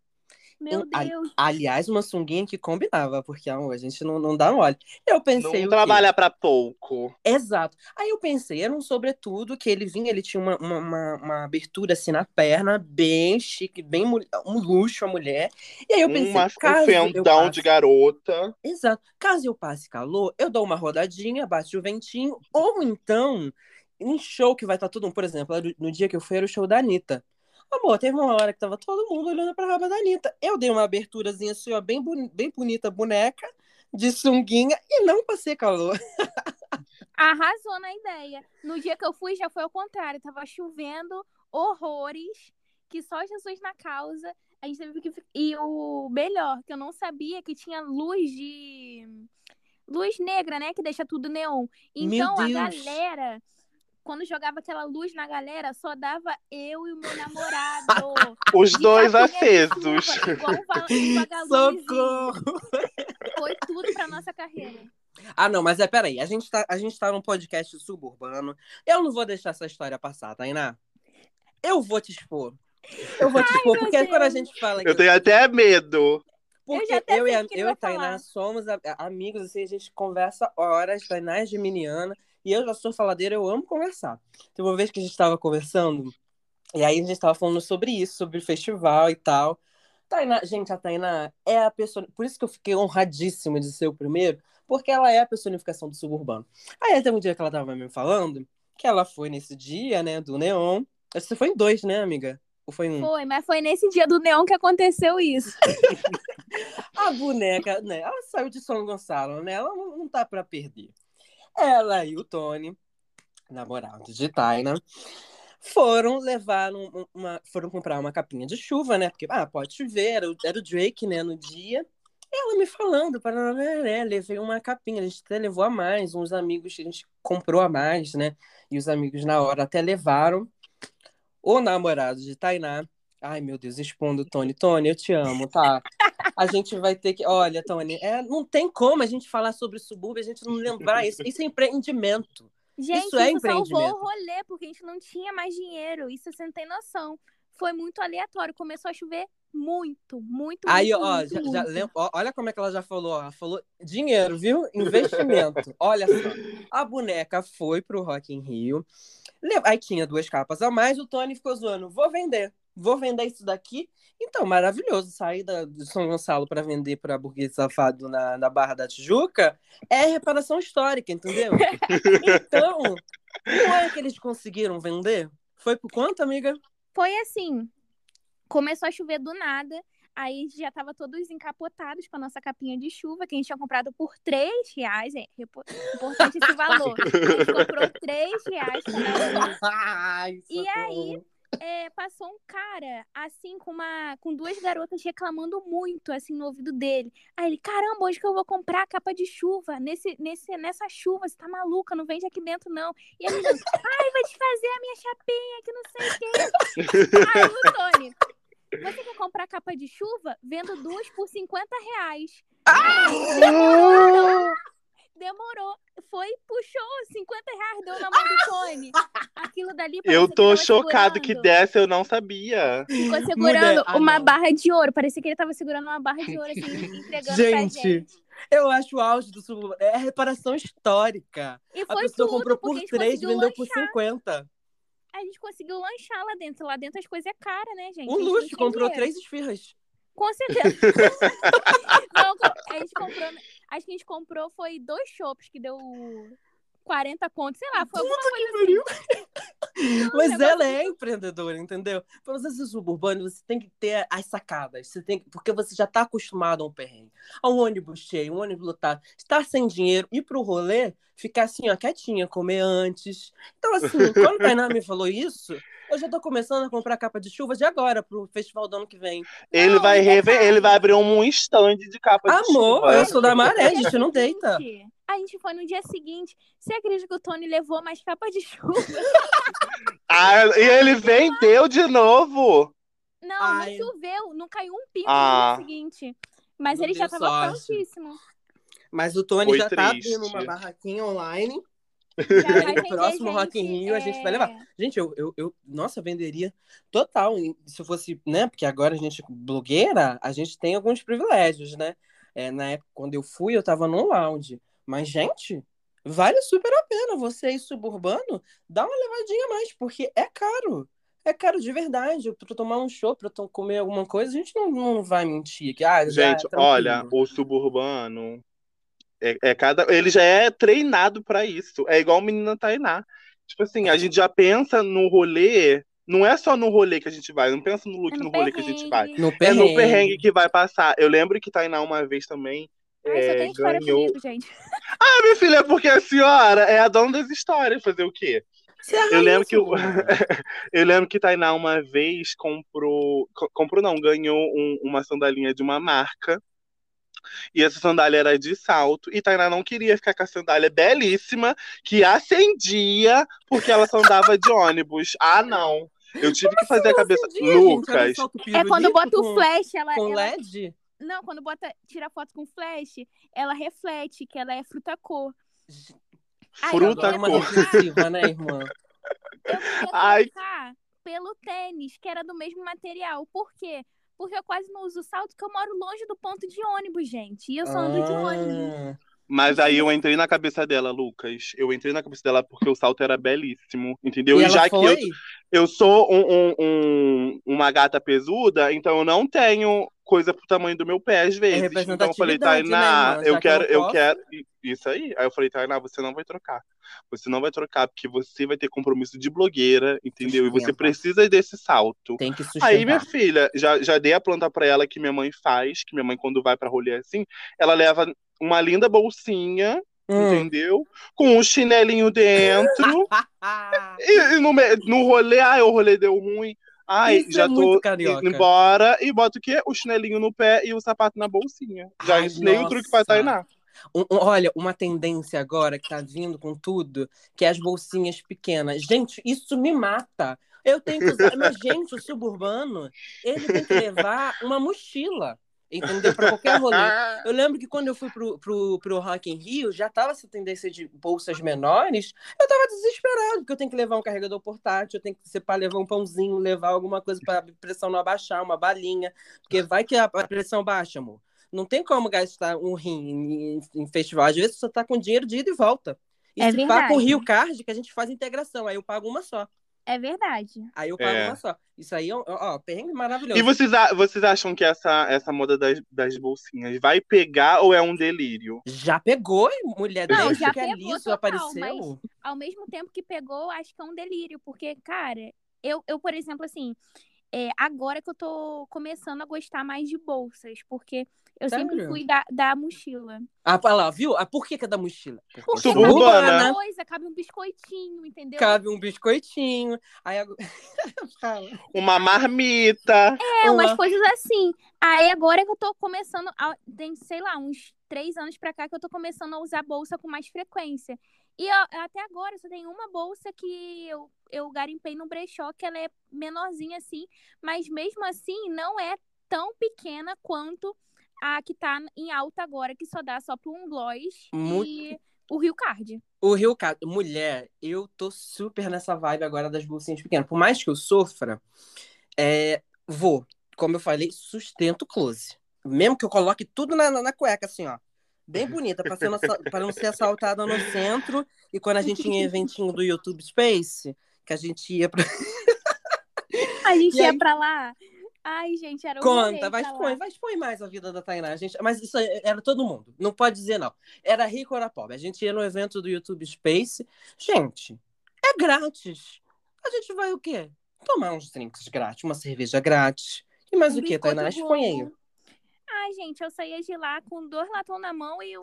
Meu Deus. Aliás, uma sunguinha que combinava, porque a gente não, não dá mole. Eu pensei. Não trabalha pra pouco. Exato. Aí eu pensei, era um sobretudo que ele vinha, ele tinha uma, uma, uma abertura assim na perna, bem chique, bem um luxo a mulher. E aí eu pensei, uma, caso um fendão de garota. Exato. Caso eu passe calor, eu dou uma rodadinha, bate o ventinho, ou então, um show que vai estar todo mundo. Por exemplo, no dia que eu fui, era o show da Anitta. Amor, teve uma hora que tava todo mundo olhando pra raba da Anitta. Eu dei uma aberturazinha assim, ó, bem, boni- bem bonita boneca, de sunguinha, e não passei calor. Arrasou na ideia. No dia que eu fui, já foi ao contrário. Tava chovendo horrores, que só Jesus na causa. A gente teve que... E o melhor, que eu não sabia que tinha luz de... Luz negra, né? Que deixa tudo neon. Então, a galera... Quando jogava aquela luz na galera, só dava eu e o meu namorado. Os e dois acesos. Chuva, igual um va- um vagaluzinho. Socorro! Foi tudo pra nossa carreira. Ah, não, mas é, peraí. A gente, tá, a gente tá num podcast suburbano. Eu não vou deixar essa história passar, Thayná. Eu vou te expor. Eu vou te expor, Ai, porque quando a gente fala... Eu tenho até medo. Porque eu, eu, e, a, eu e Thayná somos a, amigos, assim, a gente conversa horas. Thayná é geminiana. E eu já sou faladeira, eu amo conversar. Tem uma vez que a gente estava conversando, e aí a gente estava falando sobre isso, sobre o festival e tal. Thayná, gente, a Thayná é a pessoa... Por isso que eu fiquei honradíssima de ser o primeiro, porque ela é a personificação do suburbano. Aí até um dia que ela estava me falando, que ela foi nesse dia, né, do Neon. Acho que foi em dois, né, amiga? Ou foi em um? Foi, mas foi nesse dia do Neon que aconteceu isso. A boneca, né, ela saiu de São Gonçalo, né? Ela não, não tá pra perder. Ela e o Tony, namorado de Thayná, foram levar uma, uma, foram comprar uma capinha de chuva, né? Porque ah, pode chover, era o, era o Drake, né, no dia. Ela me falando, para né, levei uma capinha, a gente até levou a mais, uns amigos que a gente comprou a mais, né? E os amigos na hora até levaram. O namorado de Thayná, ai meu Deus, expondo o Tony, Tony, eu te amo, tá? A gente vai ter que... Olha, Tony, é, não tem como a gente falar sobre o subúrbio e a gente não lembrar isso. Isso é empreendimento. Gente, isso é isso empreendimento. Salvou o rolê, porque a gente não tinha mais dinheiro. Isso você não tem noção. Foi muito aleatório. Começou a chover muito, muito, Aí, muito, ó, muito, já, muito. Já lem... Olha como é que ela já falou. Ela falou dinheiro, viu? Investimento. Olha só. A boneca foi pro Rock in Rio. Aí tinha duas capas a mais. O Tony ficou zoando. Vou vender. Vou vender isso daqui. Então, maravilhoso. Sair da, de São Gonçalo para vender para burguês safado na, na Barra da Tijuca é reparação histórica, entendeu? Então, não é que eles conseguiram vender? Foi por quanto, amiga? Foi assim. Começou a chover do nada. Aí a gente já tava todos encapotados com a nossa capinha de chuva, que a gente tinha comprado por três reais. É importante esse valor. A gente comprou três reais. Ai, e aí... É, passou um cara, assim, com, uma, com duas garotas reclamando muito, assim, no ouvido dele. Aí ele, caramba, hoje que eu vou comprar capa de chuva, nesse, nesse, nessa chuva, você tá maluca, não vende aqui dentro, não. E ele disse, ai, vou desfazer a minha chapinha, que não sei o quê. Aí o Tony, você quer comprar capa de chuva? Vendo duas por cinquenta reais. Ah! Demorou, demorou. Foi pro puxou cinquenta reais, deu na mão do cone. Aquilo dali... Eu tô chocado segurando. Que dessa eu não sabia. Ficou segurando Mulher... ah, uma não. barra de ouro. Parecia que ele tava segurando uma barra de ouro, assim, entregando gente, pra gente. Eu acho o auge do Suburbano. É reparação histórica. E foi a pessoa tudo, comprou por três, vendeu lanchar. Por cinquenta. A gente conseguiu lanchar lá dentro. Lá dentro as coisas é cara, né, gente? Um luxo, comprou três esfirras. Com certeza. Não, a gente comprou... Acho que a gente comprou foi dois chopps que deu quarenta contos, sei lá. Foi alguma coisa assim. Não, mas ela é empreendedora, entendeu? Para você ser suburbano, você tem que ter as sacadas. Você tem que... Porque você já está acostumado a um perrengue. A um ônibus cheio, um ônibus lotado. Estar sem dinheiro, ir para o rolê, ficar assim, ó, quietinha, comer antes. Então, assim, quando a Thayná me falou isso... Eu já tô começando a comprar capa de chuva de agora pro festival do ano que vem. Ele, não, vai, rever, ele vai abrir um stand de capa Amor, de chuva. Amor, eu sou da maré, a gente não deita. A gente foi no dia seguinte. Você acredita que o Tony levou mais capa de chuva? Ah, e ele vendeu de novo. Não, Ai. não choveu, não caiu um pingo ah. no dia seguinte. Mas não ele já tava prontíssimo. Mas o Tony foi já triste. Tá abrindo uma barraquinha online. No próximo gente, Rock in Rio é... a gente vai levar. Gente, eu, eu, eu nossa, venderia total. Se eu fosse, né? Porque agora a gente, blogueira, a gente tem alguns privilégios, né? É, na época, quando eu fui, eu tava num lounge. Mas, gente, vale super a pena. Você aí, suburbano, dá uma levadinha a mais, porque é caro. É caro de verdade. Pra tomar um show, pra comer alguma coisa, a gente não, não vai mentir. Que, ah, gente, é olha, o suburbano. É, é cada... Ele já é treinado pra isso. É igual o menino Thayná. Tipo assim, a gente já pensa no rolê. Não é só no rolê que a gente vai. Não pensa no look, é no, no rolê que a gente vai. No é perrengue. No perrengue que vai passar. Eu lembro que Thayná uma vez também... Ai, é, só tem história ganhou... comigo, gente. Ah, minha filha, é porque a senhora é a dona das histórias. Fazer o quê? Você eu, lembro que... eu lembro que Thayná uma vez comprou... Comprou não, ganhou um, uma sandalinha de uma marca. E essa sandália era de salto. E Thayná não queria ficar com a sandália belíssima, que acendia, porque ela só andava de ônibus. Ah, não. Eu tive Como que fazer a cabeça... Acendia, Lucas... Gente, é quando bota o flash... ela Com ela... L E D? Não, quando bota, tira foto com flash, ela reflete, que ela é fruta-cor. Fruta-cor. Fruta né, irmã? Eu Ai. Pelo tênis, que era do mesmo material. Por quê? Porque eu quase não uso salto, porque eu moro longe do ponto de ônibus, gente. E eu só ando ah. de ônibus. Mas aí eu entrei na cabeça dela, Lucas. Eu entrei na cabeça dela porque o salto era belíssimo, entendeu? E, e já foi? que eu, eu sou um, um, um, uma gata pesuda, então eu não tenho coisa pro tamanho do meu pé, às vezes. É então eu falei, Thayná, né, eu quero, que eu, eu quero... Isso aí. Aí eu falei, Thayná, você não vai trocar. Você não vai trocar, porque você vai ter compromisso de blogueira, entendeu? E você precisa desse salto. Tem que sustentar. Aí, minha filha, já, já dei a planta pra ela que minha mãe faz, que minha mãe, quando vai pra rolê assim, ela leva... Uma linda bolsinha, hum. entendeu? Com um chinelinho dentro. e, e no, no rolê, ai, o rolê deu ruim. Ai, Isso já é tô indo embora. E bota o quê? O chinelinho no pé e o sapato na bolsinha. Já ai, ensinei nossa. o truque pra Thayná. Um, olha, uma tendência agora que tá vindo com tudo, que é as bolsinhas pequenas. Gente, isso me mata. Eu tenho que usar... Mas, gente, o suburbano, ele tem que levar uma mochila. Entendeu? Pra qualquer rolê. Eu lembro que quando eu fui pro, pro, pro Rock in Rio, já tava essa tendência de bolsas menores, eu tava desesperado, porque eu tenho que levar um carregador portátil, eu tenho que separar, levar um pãozinho, levar alguma coisa pra pressão não abaixar, uma balinha, porque vai que a pressão baixa, amor. Não tem como gastar um rim em, em festival, às vezes você tá com dinheiro de ida e volta. E é se verdade. Paga com o Rio Card, que a gente faz integração, aí eu pago uma só. É verdade. Aí eu pago é. uma só. Isso aí, ó, ó, perrengue maravilhoso. E vocês, vocês acham que essa, essa moda das, das bolsinhas vai pegar ou é um delírio? Já pegou, mulher. Não, Deus, já que pegou, isso total, apareceu. Mas ao mesmo tempo que pegou, acho que é um delírio. Porque, cara, eu, eu por exemplo, assim, é, agora que eu tô começando a gostar mais de bolsas, porque eu Sério? sempre fui da, da mochila. Ah, lá, viu? Ah, por que que é da mochila? Porque Suburbana. cabe uma coisa, cabe um biscoitinho, entendeu? Cabe um biscoitinho. Aí agora... uma marmita. É, uma... umas coisas assim. Aí agora que eu tô começando, a... tem, sei lá, uns três anos pra cá que eu tô começando a usar bolsa com mais frequência. E eu, até agora só tem uma bolsa que eu, eu garimpei no brechó, que ela é menorzinha assim, mas mesmo assim não é tão pequena quanto... a que tá em alta agora, que só dá só pro um gloss Muito... e o Rio Card. O Rio Card. Mulher, eu tô super nessa vibe agora das bolsinhas pequenas. Por mais que eu sofra, é, vou, como eu falei, sustento o close. Mesmo que eu coloque tudo na, na, na cueca, assim, ó. Bem bonita, pra, pra não ser assaltada no centro. E quando a gente tinha um eventinho do YouTube Space, que a gente ia pra... a gente e ia aí... pra lá... Ai, gente, era um Conta, vai expõe, vai expõe mais a vida da Thayná. A gente, mas isso era todo mundo, não pode dizer não. Era rico ou era pobre. A gente ia no evento do YouTube Space. Gente, é grátis. A gente vai o quê? Tomar uns drinks grátis, uma cerveja grátis. E mais um o quê, Thayná? Expõe aí. Ai, gente, eu saía de lá com dois latões na mão e um...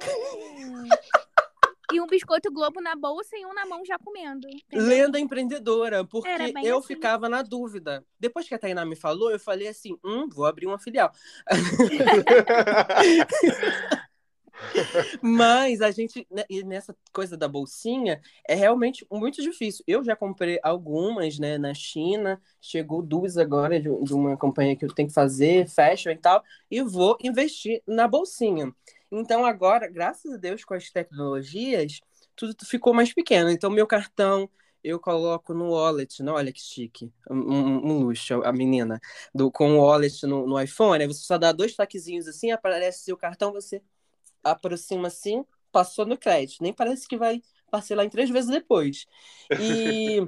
e um biscoito Globo na bolsa e um na mão já comendo. Entendeu? Lenda empreendedora, porque eu assim. ficava na dúvida. Depois que a Thayná me falou, eu falei assim, hum, vou abrir uma filial. Mas a gente, e nessa coisa da bolsinha, é realmente muito difícil. Eu já comprei algumas, né, na China, chegou duas agora de uma campanha que eu tenho que fazer, fashion e tal, e vou investir na bolsinha. Então, agora, graças a Deus, com as tecnologias, tudo ficou mais pequeno. Então, meu cartão eu coloco no Wallet. Não, olha que chique. Um, um, um luxo, a menina. Do, com o Wallet no, no iPhone, aí você só dá dois taquezinhos assim, aparece seu cartão, você aproxima assim, passou no crédito. Nem parece que vai parcelar em três vezes depois. E,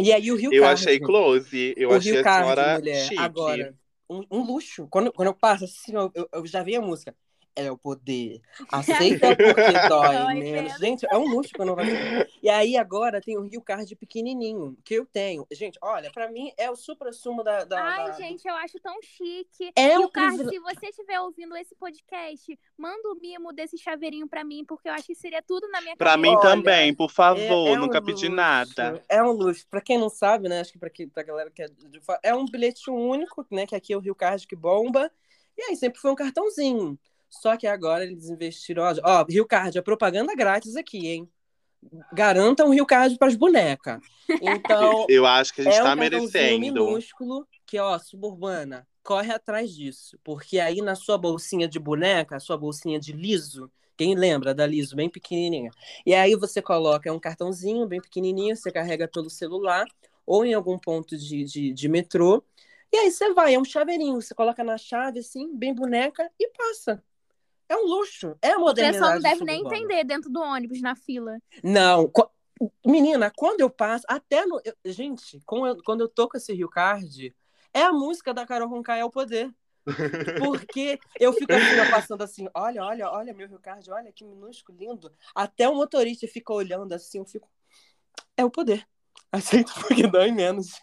e aí o Rio Card. Eu achei close. Eu o achei Rio Card, a senhora mulher, chique. Agora, um, um luxo. Quando, quando eu passo assim, eu, eu, eu já vi a música. É o poder. Aceita porque dói menos. Gente, é um luxo que eu não vou fazer. E aí agora tem o Rio Card pequenininho, que eu tenho. Gente, olha, pra mim é o supra-sumo da... da Ai, da... gente, eu acho tão chique. É Rio Card, presen... se você estiver ouvindo esse podcast, manda o um mimo desse chaveirinho pra mim, porque eu acho que seria tudo na minha cabeça. Pra mim olha, também, por favor, é, é nunca um pedi nada. É um luxo. Pra quem não sabe, né, acho que pra, que, pra galera que é de fora, é um bilhete único, né, que aqui é o Rio Card que bomba. E aí sempre foi um cartãozinho. Só que agora eles investiram... Ó, Rio Card, é propaganda grátis aqui, hein? Garantam Rio Card para as bonecas. Então... eu acho que a gente está merecendo. É um cartãozinho minúsculo que, ó, suburbana, corre atrás disso. Porque aí na sua bolsinha de boneca, a sua bolsinha de liso... Quem lembra da liso, bem pequenininha. E aí você coloca um cartãozinho bem pequenininho, você carrega pelo celular ou em algum ponto de, de, de metrô. E aí você vai, é um chaveirinho. Você coloca na chave, assim, bem boneca e passa. É um luxo, é a modernidade. O pessoal não deve nem entender dentro do ônibus, na fila. Não, co... menina, quando eu passo, até no... Eu, gente, quando eu, quando eu toco esse Rio Card, é a música da Carol Conká, é o poder. Porque eu fico assim, ó, passando assim, olha, olha, olha meu Rio Card, olha que minúsculo, lindo. Até o motorista fica olhando assim, eu fico... É o poder. Aceito porque dói menos.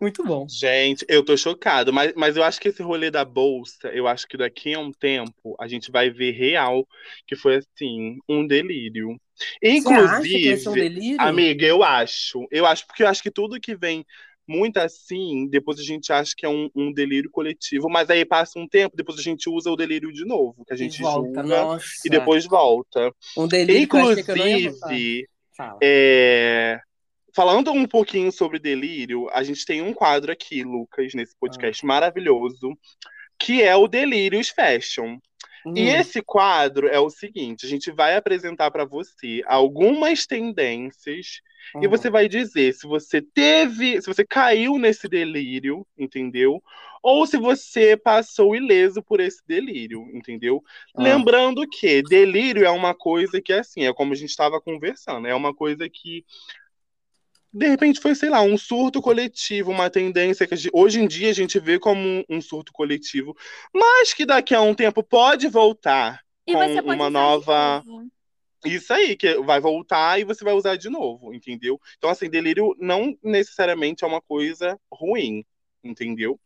Muito bom. Gente, eu tô chocado, mas, mas eu acho que esse rolê da bolsa, eu acho que daqui a um tempo a gente vai ver real que foi, assim, um delírio. Inclusive, é um delírio? Amiga, eu acho. Eu acho, porque eu acho que tudo que vem muito assim, depois a gente acha que é um, um delírio coletivo, mas aí passa um tempo, depois a gente usa o delírio de novo, que a gente volta, julga nossa. E depois volta. Um delírio Inclusive, que eu Inclusive, é... Falando um pouquinho sobre delírio, a gente tem um quadro aqui, Lucas, nesse podcast ah. maravilhoso, que é o Delírios Fashion. Hum. E esse quadro é o seguinte, a gente vai apresentar para você algumas tendências ah. e você vai dizer se você teve, se você caiu nesse delírio, entendeu? Ou se você passou ileso por esse delírio, entendeu? Ah. Lembrando que delírio é uma coisa que, assim, é como a gente estava conversando, é uma coisa que de repente foi, sei lá, um surto coletivo, uma tendência que gente, hoje em dia a gente vê como um, um surto coletivo, mas que daqui a um tempo pode voltar e com você pode uma nova... Isso aí, que vai voltar e você vai usar de novo, entendeu? Então, assim, delírio não necessariamente é uma coisa ruim, entendeu?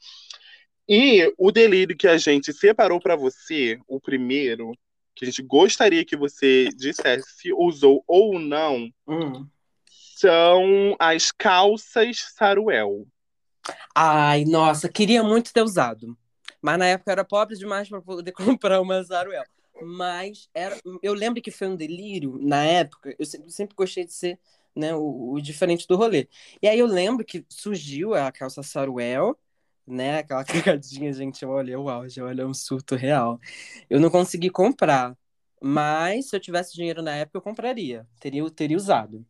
E o delírio que a gente separou para você, o primeiro, que a gente gostaria que você dissesse se usou ou não... Hum. São as calças saruel. Ai, nossa, queria muito ter usado. Mas na época eu era pobre demais para poder comprar uma saruel. Mas era, eu lembro que foi um delírio, na época, eu sempre, sempre gostei de ser, né, o, o diferente do rolê. E aí eu lembro que surgiu a calça saruel, né, aquela cagadinha, gente, eu olhei o auge, eu olhei um surto real. Eu não consegui comprar, mas se eu tivesse dinheiro na época, eu compraria, teria, teria usado,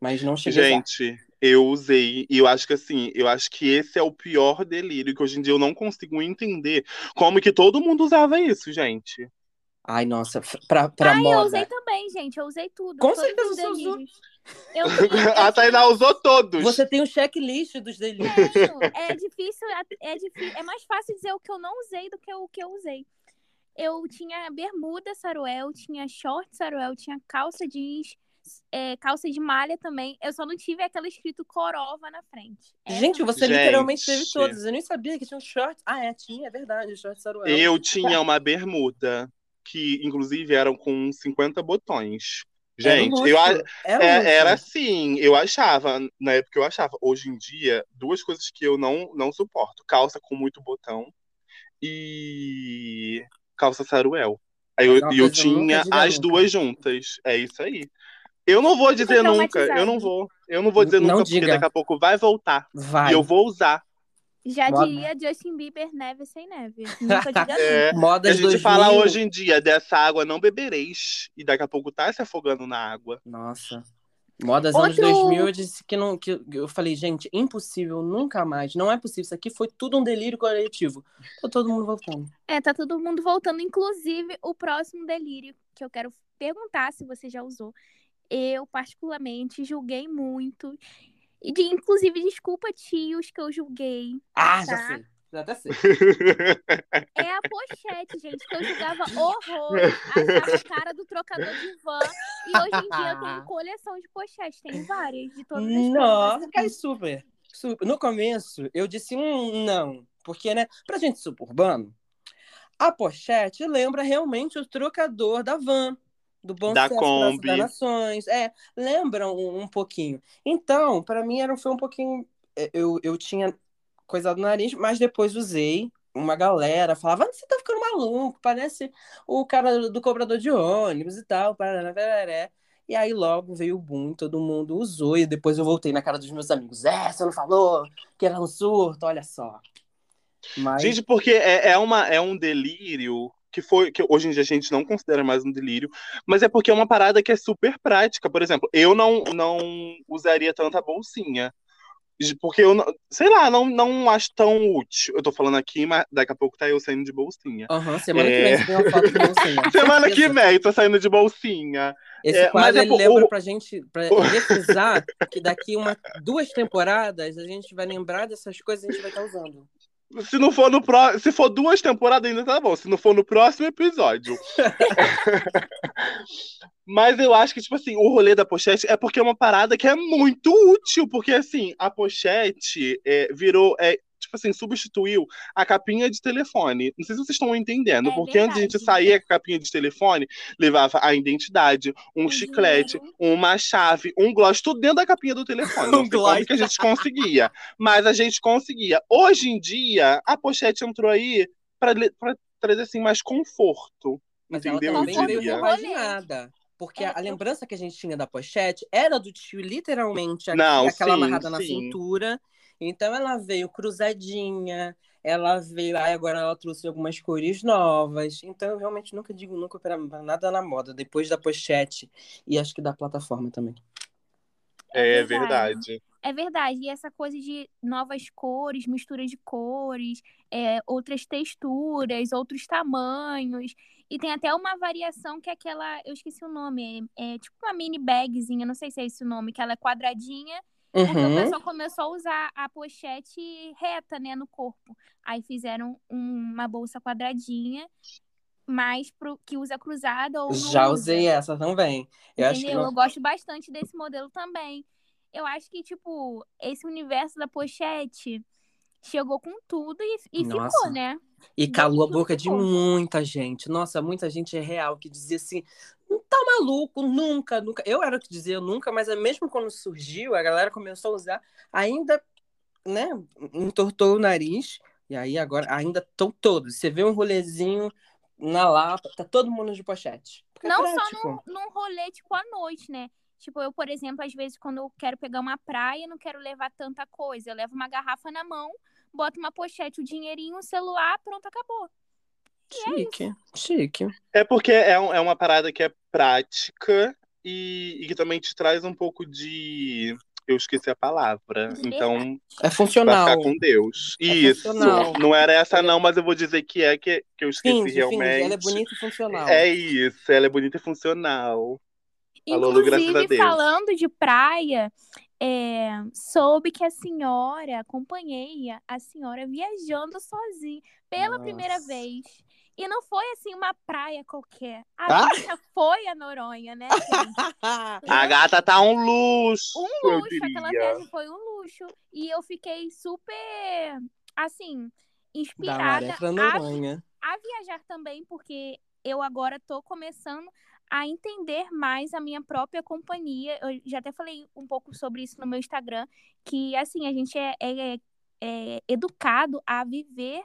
mas não cheguei a usar. Gente, eu usei, e eu acho que assim, eu acho que esse é o pior delírio, que hoje em dia eu não consigo entender como que todo mundo usava isso, gente. Ai, nossa, pra, pra Ai, moda. Ai, eu usei também, gente, eu usei tudo. Com certeza você usou. Eu tenho... A Thayná usou todos. Você tem um checklist dos delírios. É, é difícil, é, é difícil, é mais fácil dizer o que eu não usei do que o que eu usei. Eu tinha bermuda saruel, tinha short saruel, tinha calça jeans, é, calça de malha também. Eu só não tive aquela escrito Corova na frente. Essa gente, você gente. literalmente teve todos. Eu nem sabia que tinha um short. Ah, é, tinha, é verdade, short saruel. Eu tinha uma bermuda que, inclusive, eram com cinquenta botões. Gente, eu a... era, é, era assim, eu achava, na época eu achava, hoje em dia, duas coisas que eu não, não suporto, calça com muito botão e calça saruel. Aí eu, eu, eu tinha as nunca. duas juntas, é isso aí. Eu não vou dizer nunca, eu não vou, eu não vou dizer não nunca, diga. Porque daqui a pouco vai voltar, vai. E eu vou usar. Já Moda. diria Justin Bieber, neve sem neve. Nunca diga é, assim. A gente fala hoje em dia, dessa água não bebereis. E daqui a pouco tá se afogando na água. Nossa. Modas Outro... anos dois mil, eu disse que não... Que eu falei, gente, impossível, nunca mais. Não é possível, isso aqui foi tudo um delírio coletivo. Tá todo mundo voltando. É, tá todo mundo voltando. Inclusive, o próximo delírio, que eu quero perguntar se você já usou. Eu, particularmente, julguei muito... De, inclusive, desculpa, tios, que eu julguei. Ah, tá? já sei. Já até sei. É a pochete, gente, que eu julgava horror. A, a cara do trocador de van. E hoje em dia eu tenho coleção de pochetes. Tem várias de todas as Nossa, que é super, super. No começo, eu disse um não. Porque, né, pra gente suburbano, a pochete lembra realmente o trocador da van. Do bom da Kombi. Das nações. É, lembram um, um pouquinho. Então, pra mim, era, foi um pouquinho... Eu, eu tinha coisado no nariz, mas depois usei. Uma galera falava, ah, você tá ficando maluco, parece o cara do cobrador de ônibus e tal. Parará, parará. E aí logo veio o boom, todo mundo usou. E depois eu voltei na cara dos meus amigos. É, você não falou que era um surto, olha só. Mas... Gente, porque é, é, uma, é um delírio... Que, foi, que hoje em dia a gente não considera mais um delírio, mas é porque é uma parada que é super prática. Por exemplo, eu não, não usaria tanta bolsinha, porque eu, não, sei lá, não, não acho tão útil. Eu tô falando aqui, mas daqui a pouco tá eu saindo de bolsinha. Aham, uhum, semana é... que vem você tem uma foto de bolsinha. Semana que vem eu tô saindo de bolsinha. Esse é, quadro, mas ele é, lembra o... pra gente, pra precisar que daqui uma, duas temporadas a gente vai lembrar dessas coisas e a gente vai estar tá usando. Se não for no pro... Se for duas temporadas ainda tá bom. Se não for no próximo episódio. Mas eu acho que, tipo assim, o rolê da pochete é porque é uma parada que é muito útil. Porque, assim, a pochete é, virou... É, tipo assim, substituiu a capinha de telefone. Não sei se vocês estão entendendo. É porque verdade. Antes a gente saía com a capinha de telefone, levava a identidade, um uhum. chiclete, uma chave, um gloss, tudo dentro da capinha do telefone. Não um sei como que a gente conseguia. Mas a gente conseguia. Hoje em dia, a pochete entrou aí pra, pra trazer, assim, mais conforto. Mas entendeu? Ela também veio repaginada. Porque é. a lembrança que a gente tinha da pochete era do tio, literalmente, Não, aquela sim, amarrada sim. na cintura. Então ela veio cruzadinha, ela veio... Aí agora ela trouxe algumas cores novas. Então eu realmente nunca digo nunca pra nada na moda, depois da pochete e acho que da plataforma também. É verdade. É verdade. E essa coisa de novas cores, mistura de cores, é, outras texturas, outros tamanhos. E tem até uma variação que é aquela... Eu esqueci o nome. É, é tipo uma mini bagzinha, não sei se é esse o nome, que ela é quadradinha. Porque uhum. o pessoal começou a usar a pochete reta, né, no corpo. Aí fizeram uma bolsa quadradinha, mais pro que usa cruzada ou Já usa. usei essa também. Eu, acho que eu... eu gosto bastante desse modelo também. Eu acho que, tipo, esse universo da pochete chegou com tudo e, e ficou, né? E calou a boca de muita gente. Nossa, muita gente é real que dizia assim... Não tá maluco, nunca, nunca. Eu era o que dizia nunca, mas mesmo quando surgiu, a galera começou a usar, ainda, né, entortou o nariz. E aí agora ainda estão todos. Você vê um rolezinho na Lapa, tá todo mundo de pochete. Porque não é só num, num rolê, tipo, à noite, né? Tipo, eu, por exemplo, às vezes, quando eu quero pegar uma praia, não quero levar tanta coisa. Eu levo uma garrafa na mão, bota uma pochete, o dinheirinho, o celular, pronto, acabou. Chique, é chique. É porque é, um, é uma parada que é prática e, e que também te traz um pouco de... Eu esqueci a palavra, então... É funcional. Pra ficar com Deus. É isso. Funcional. Não era essa não, mas eu vou dizer que é, que, que eu esqueci finge, realmente. Finge. Ela é bonita e funcional. É isso, ela é bonita e funcional. Inclusive, Alô, falando de praia, é, soube que a senhora, acompanhei a senhora viajando sozinha pela Nossa. primeira vez. E não foi, assim, uma praia qualquer. A ah? gata foi a Noronha, né, gente? A gata tá um luxo. Um luxo, aquela viagem foi um luxo. E eu fiquei super, assim, inspirada a, a viajar também, porque eu agora tô começando a entender mais a minha própria companhia. Eu já até falei um pouco sobre isso no meu Instagram, que, assim, a gente é, é, é educado a viver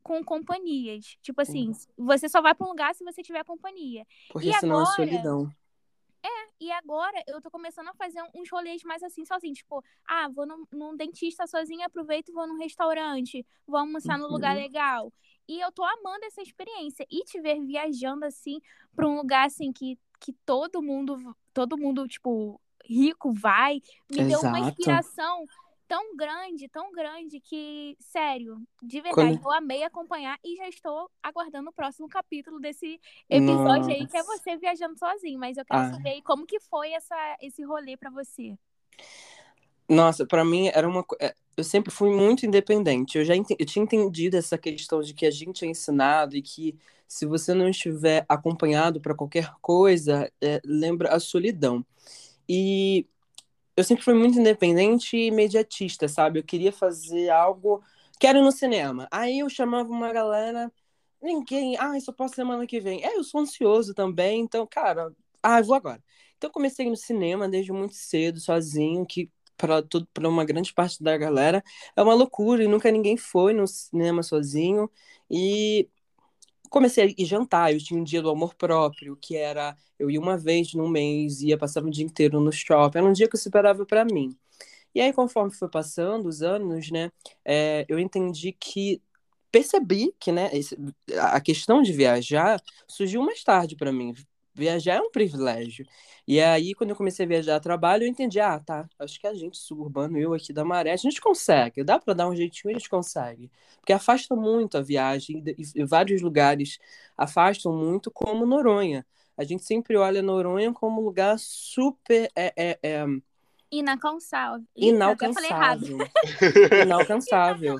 com companhias. Tipo assim, uhum. você só vai pra um lugar se você tiver companhia. Porque e senão agora... é solidão. É, e agora eu tô começando a fazer uns rolês mais assim, sozinho. Tipo, ah, vou num, num dentista sozinha, aproveito e vou num restaurante. Vou almoçar uhum. num lugar legal. E eu tô amando essa experiência. E te ver viajando, assim, pra um lugar, assim, que, que todo mundo, todo mundo, tipo, rico vai. Me Exato. deu uma inspiração... tão grande, tão grande que, sério, de verdade, Quando... eu amei acompanhar e já estou aguardando o próximo capítulo desse episódio Nossa. aí, que é você viajando sozinho, mas eu quero ah. saber como que foi essa, esse rolê pra você. Nossa, pra mim era uma coisa... Eu sempre fui muito independente. Eu já ent... eu tinha entendido essa questão de que a gente é ensinado e que se você não estiver acompanhado pra qualquer coisa, é, lembra a solidão. E... eu sempre fui muito independente e imediatista, sabe? Eu queria fazer algo... Quero ir no cinema. Aí eu chamava uma galera... Ninguém... Ah, só posso semana que vem. É, eu sou ansioso também, então, cara... Ah, eu vou agora. Então, eu comecei no cinema desde muito cedo, sozinho, que para uma grande parte da galera é uma loucura, e nunca ninguém foi no cinema sozinho. E... comecei a ir jantar, eu tinha um dia do amor próprio, que era, eu ia uma vez no mês, ia passar o dia inteiro no shopping, era um dia que eu separava pra mim. E aí, conforme foi passando os anos, né, é, eu entendi que, percebi que, né, esse, a questão de viajar surgiu mais tarde pra mim. Viajar é um privilégio. E aí, quando eu comecei a viajar a trabalho, eu entendi, ah, tá, acho que a gente, suburbano, eu aqui da Maré, a gente consegue, dá pra dar um jeitinho, a gente consegue. Porque afasta muito a viagem, e vários lugares afastam muito, como Noronha. A gente sempre olha Noronha como um lugar super... É, é, é... Inalcançável. Inalcançável. Inalcançável.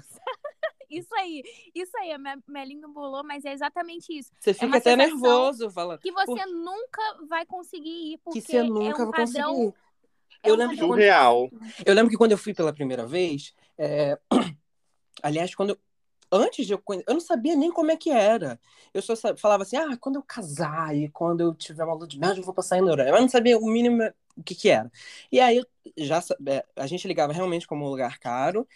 Isso aí, isso aí, a minha língua embolou, mas é exatamente isso. Você fica é até nervoso falando. Que você por... nunca vai conseguir ir, porque que você nunca é um vai padrão... Conseguir. Eu, é um lembro padrão quando... real. eu lembro que quando eu fui pela primeira vez, é... aliás, quando eu... antes de eu eu não sabia nem como é que era. Eu só falava assim, ah, quando eu casar e quando eu tiver uma lua de mel, eu vou passar em Noronha. Eu não sabia o mínimo o que que era. E aí, já a gente ligava realmente como um lugar caro.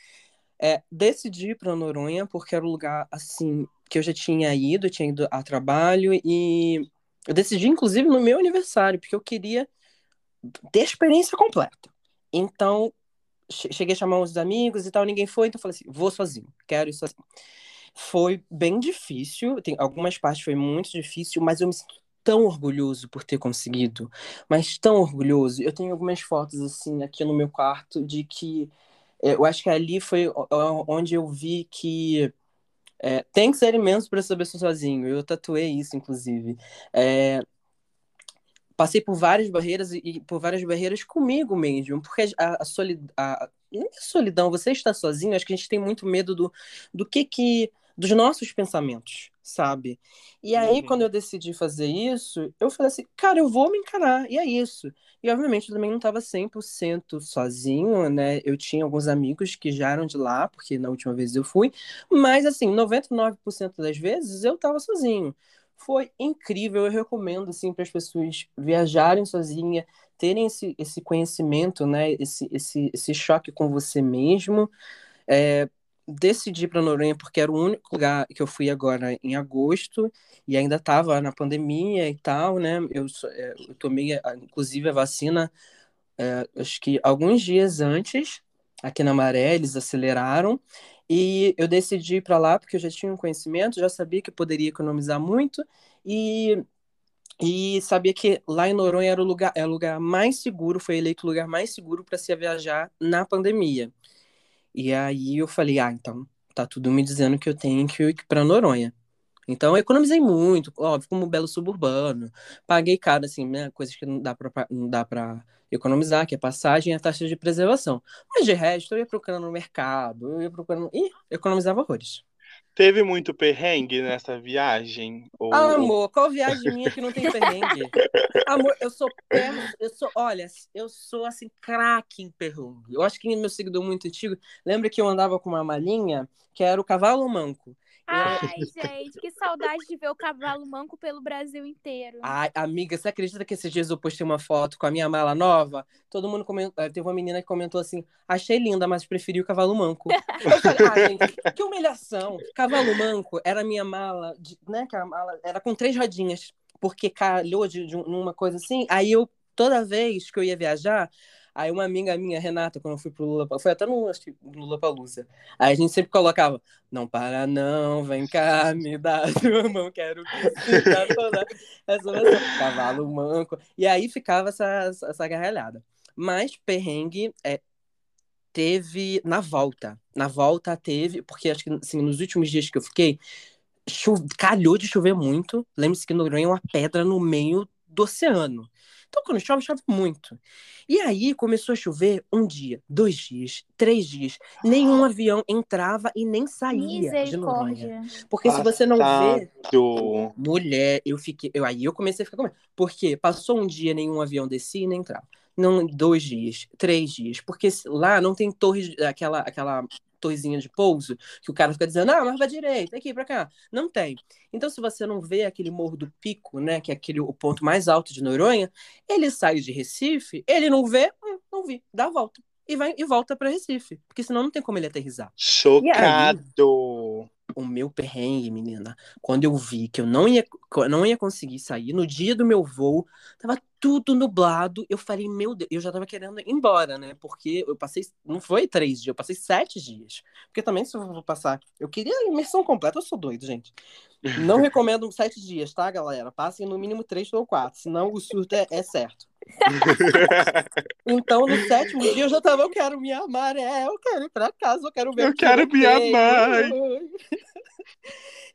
É, decidi ir para Noronha porque era um lugar, assim, que eu já tinha ido, eu tinha ido a trabalho e eu decidi, inclusive, no meu aniversário, porque eu queria ter a experiência completa. Então, cheguei a chamar uns amigos e tal, ninguém foi, então eu falei assim, vou sozinho, quero ir sozinho. Foi bem difícil, tem, algumas partes foi muito difícil, mas eu me sinto tão orgulhoso por ter conseguido, mas tão orgulhoso. Eu tenho algumas fotos, assim, aqui no meu quarto de que eu acho que ali foi onde eu vi que é, tem que ser imenso para saber sozinho. Eu tatuei isso, inclusive. É, passei por várias barreiras e por várias barreiras comigo mesmo. Porque a, a, solid, a, a solidão, você está sozinho, acho que a gente tem muito medo do, do que que... dos nossos pensamentos, sabe? E aí, uhum. quando eu decidi fazer isso, eu falei assim, cara, eu vou me encarar, e é isso. E, obviamente, eu também não estava cem por cento sozinho, né? Eu tinha alguns amigos que já eram de lá, porque na última vez eu fui, mas, assim, noventa e nove por cento das vezes eu estava sozinho. Foi incrível, eu recomendo, assim, para as pessoas viajarem sozinha, terem esse, esse conhecimento, né? Esse, esse, esse choque com você mesmo, é... Decidi para Noronha porque era o único lugar que eu fui agora em agosto e ainda estava na pandemia e tal, né? Eu, eu tomei, inclusive, a vacina, é, acho que alguns dias antes, aqui na Maré, eles aceleraram. E eu decidi ir para lá porque eu já tinha um conhecimento, já sabia que eu poderia economizar muito e, e sabia que lá em Noronha era o lugar, era o lugar mais seguro, foi eleito o lugar mais seguro para se viajar na pandemia. E aí eu falei, ah, então tá tudo me dizendo que eu tenho que ir para Noronha. Então eu economizei muito, óbvio, como um belo suburbano, paguei caro, assim, né, coisas que não dá para não dá para economizar, que é passagem e a taxa de preservação. Mas de resto, eu ia procurando no mercado, eu ia procurando... Ih, economizava horrores. Teve muito perrengue nessa viagem? Ou... Ah, amor, qual viagem minha que não tem perrengue? Amor, eu sou péssimo, eu sou... Olha, eu sou, assim, craque em perrengue. Eu acho que meu seguidor muito antigo... Lembra que eu andava com uma malinha que era o cavalo manco? Ai, gente, que saudade de ver o cavalo manco pelo Brasil inteiro. Ai, amiga, você acredita que esses dias eu postei uma foto com a minha mala nova? Todo mundo comentou, teve uma menina que comentou assim, achei linda, mas preferi o cavalo manco. Eu falei, ah, gente, que humilhação. Cavalo manco era a minha mala, de, né, que a mala era com três rodinhas, porque calhou de, de uma coisa assim, aí eu, toda vez que eu ia viajar... Aí uma amiga minha, Renata, quando eu fui pro Lollapalooza, foi até no, no Lollapalooza, aí a gente sempre colocava, não para não, vem cá, me dá tua mão, quero que toda essa versão, cavalo manco. E aí ficava essa, essa gargalhada. Mas perrengue é, teve na volta. Na volta teve, porque acho que assim, nos últimos dias que eu fiquei, cho... calhou de chover muito. Lembre-se que Noronha é uma pedra no meio do oceano. Então, quando chove, chove muito. E aí, começou a chover um dia, dois dias, três dias. Nenhum avião entrava e nem saía de Noronha. Porque Passado. Se você não vê... Mulher, eu fiquei... Eu, aí eu comecei a ficar com medo. Porque passou um dia, nenhum avião descia e nem entrava. Não, dois dias, três dias. Porque lá não tem torre, aquela, aquela torrezinha de pouso, que o cara fica dizendo, ah, mas vai direito, aqui, pra cá. Não tem. Então, se você não vê aquele morro do Pico, né, que é aquele, o ponto mais alto de Noronha, ele sai de Recife, ele não vê, hum, não vi, dá a volta. E, vai, e volta pra Recife. Porque senão não tem como ele aterrissar. Chocado! O meu perrengue, menina, quando eu vi que eu não ia, não ia conseguir sair, no dia do meu voo, tava tudo nublado, eu falei, meu Deus, eu já tava querendo ir embora, né, porque eu passei, não foi três dias, eu passei sete dias, porque também se eu vou passar, eu queria a imersão completa, eu sou doido, gente, não recomendo sete dias, tá, galera, passem no mínimo três ou quatro, senão o surto é, é certo. Então no sétimo dia eu já tava, eu quero me amar, é, eu quero ir pra casa, eu quero ver, eu quero me amar.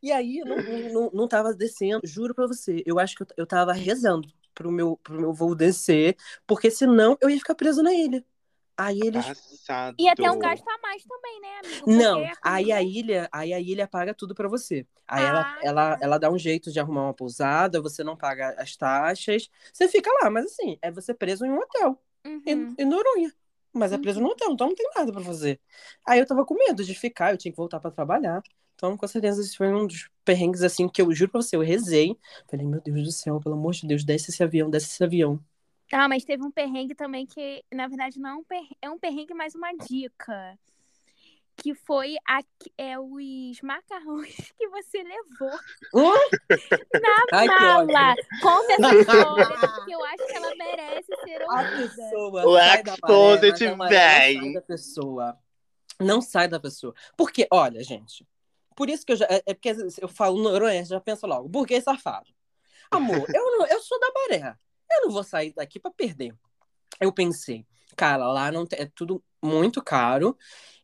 E aí não, não, não tava descendo, juro pra você, eu acho que eu, eu tava rezando pro meu, pro meu voo descer, porque senão eu ia ficar preso na ilha. Aí eles... Passado. E até um gasto a mais também, né, amigo? Não, é aí a ilha, aí a ilha paga tudo pra você. Aí ah, ela, ela, ela dá um jeito de arrumar uma pousada, você não paga as taxas, você fica lá, mas assim, é você preso em um hotel, uhum. em, em Noronha. Mas é preso uhum. no hotel, então não tem nada pra fazer. Aí eu tava com medo de ficar, eu tinha que voltar pra trabalhar. Então, com certeza, esse foi um dos perrengues, assim, que eu juro pra você, eu rezei. Falei, meu Deus do céu, pelo amor de Deus, desce esse avião, desce esse avião. Ah, mas teve um perrengue também que, na verdade, não é um perrengue, é um perrengue mais uma dica. Que foi a, é, os macarrões que você levou uh! na Ai, mala. Conta essa história, porque eu acho que ela merece ser ouvida. O exposit vem. Não sai da pessoa. Não sai da pessoa. Porque, olha, gente, por isso que eu já... É porque eu falo Noronha, já penso logo, burguês safado. Amor, eu, não, eu sou da Maré. Eu não vou sair daqui pra perder. Eu pensei, cara, lá não tem, é tudo muito caro.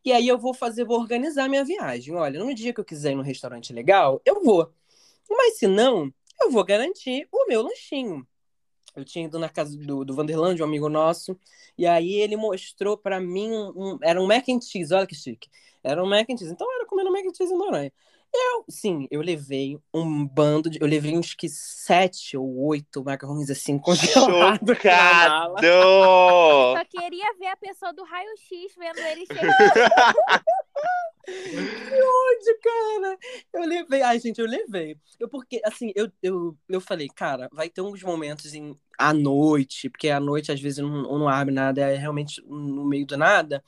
E aí eu vou fazer, vou organizar minha viagem. Olha, no dia que eu quiser ir num restaurante legal, eu vou. Mas se não, eu vou garantir o meu lanchinho. Eu tinha ido na casa do, do Vanderland, um amigo nosso. E aí ele mostrou pra mim, um, um, era um mac and cheese, olha que chique. Era um mac and cheese. Então era comendo mac and cheese em Noronha. Eu, sim, eu levei um bando de... Eu levei uns que sete ou oito macarrões, assim, congelados. Chocado! Só queria ver a pessoa do raio-x vendo ele chegar. Que ódio, cara! Eu levei... Ai, gente, eu levei. Eu, porque, assim, eu, eu, eu falei, cara, vai ter uns momentos em, à noite, porque à noite, às vezes, não, não abre nada, é realmente no meio do nada.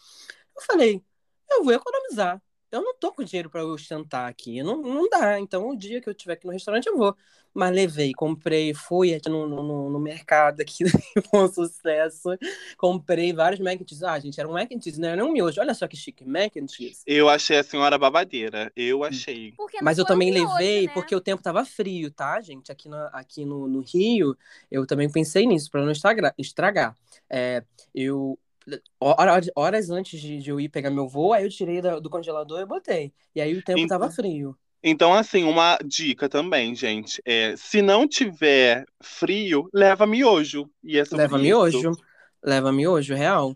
Eu falei, eu vou economizar. eu não tô com dinheiro pra ostentar aqui, não, não dá, então um dia que eu tiver aqui no restaurante eu vou. Mas levei, comprei, fui aqui no, no, no mercado aqui, foi um sucesso, comprei vários mac and cheese. Ah, gente, era um mac and cheese, não era nem um miojo, olha só que chique, mac and cheese. Eu achei a senhora babadeira, eu achei. Mas eu também miojo, levei, né? Porque o tempo tava frio, tá, gente? Aqui, na, aqui no, no Rio, eu também pensei nisso, pra não estragar. É, eu... Horas, horas antes de, de eu ir pegar meu voo, aí eu tirei do, do congelador e botei. E aí o tempo então, tava frio. Então, assim, uma dica também, gente. É, se não tiver frio, leva miojo. E é sobre leva isso. miojo. Leva miojo, real.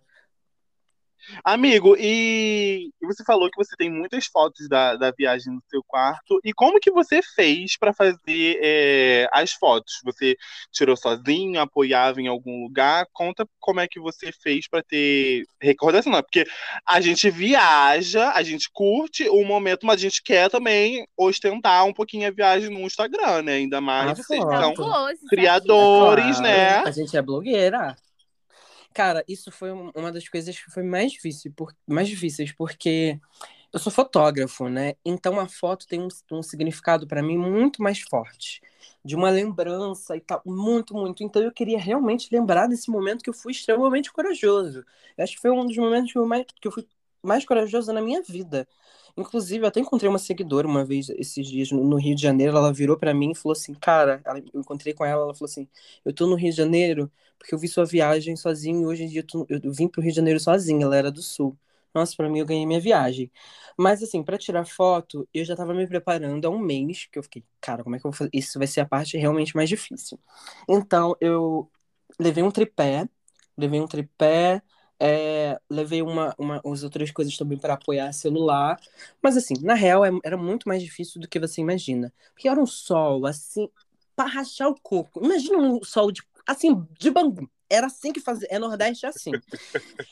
Amigo, e você falou que você tem muitas fotos da, da viagem no seu quarto. E como que você fez para fazer é, as fotos? Você tirou sozinho, apoiava em algum lugar? Conta como é que você fez para ter recordação, não? Porque a gente viaja, a gente curte o momento, mas a gente quer também ostentar um pouquinho a viagem no Instagram, né? Ainda mais ah, vocês são criadores, claro, né? A gente é blogueira. Cara, isso foi uma das coisas que foi mais difícil, por, mais difíceis, porque eu sou fotógrafo, né? Então a foto tem um, um significado para mim muito mais forte, de uma lembrança e tal, muito, muito. Então eu queria realmente lembrar desse momento que eu fui extremamente corajoso. Eu acho que foi um dos momentos que eu, mais, que eu fui mais corajoso na minha vida. Inclusive, eu até encontrei uma seguidora uma vez esses dias no Rio de Janeiro, ela virou pra mim e falou assim, cara, ela, eu encontrei com ela, ela falou assim, eu tô no Rio de Janeiro porque eu vi sua viagem sozinho e hoje em dia eu, tô, eu vim pro Rio de Janeiro sozinha, ela era do Sul. Nossa, pra mim eu ganhei minha viagem. Mas assim, pra tirar foto, eu já tava me preparando há um mês, que eu fiquei, cara, como é que eu vou fazer? Isso vai ser a parte realmente mais difícil. Então, eu levei um tripé, levei um tripé, É, levei uma, uma, as outras coisas também para apoiar celular, mas assim, na real é, era muito mais difícil do que você imagina, porque era um sol assim, para rachar o coco. Imagina um sol de, assim, de Bangu, era assim que fazia, é Nordeste assim,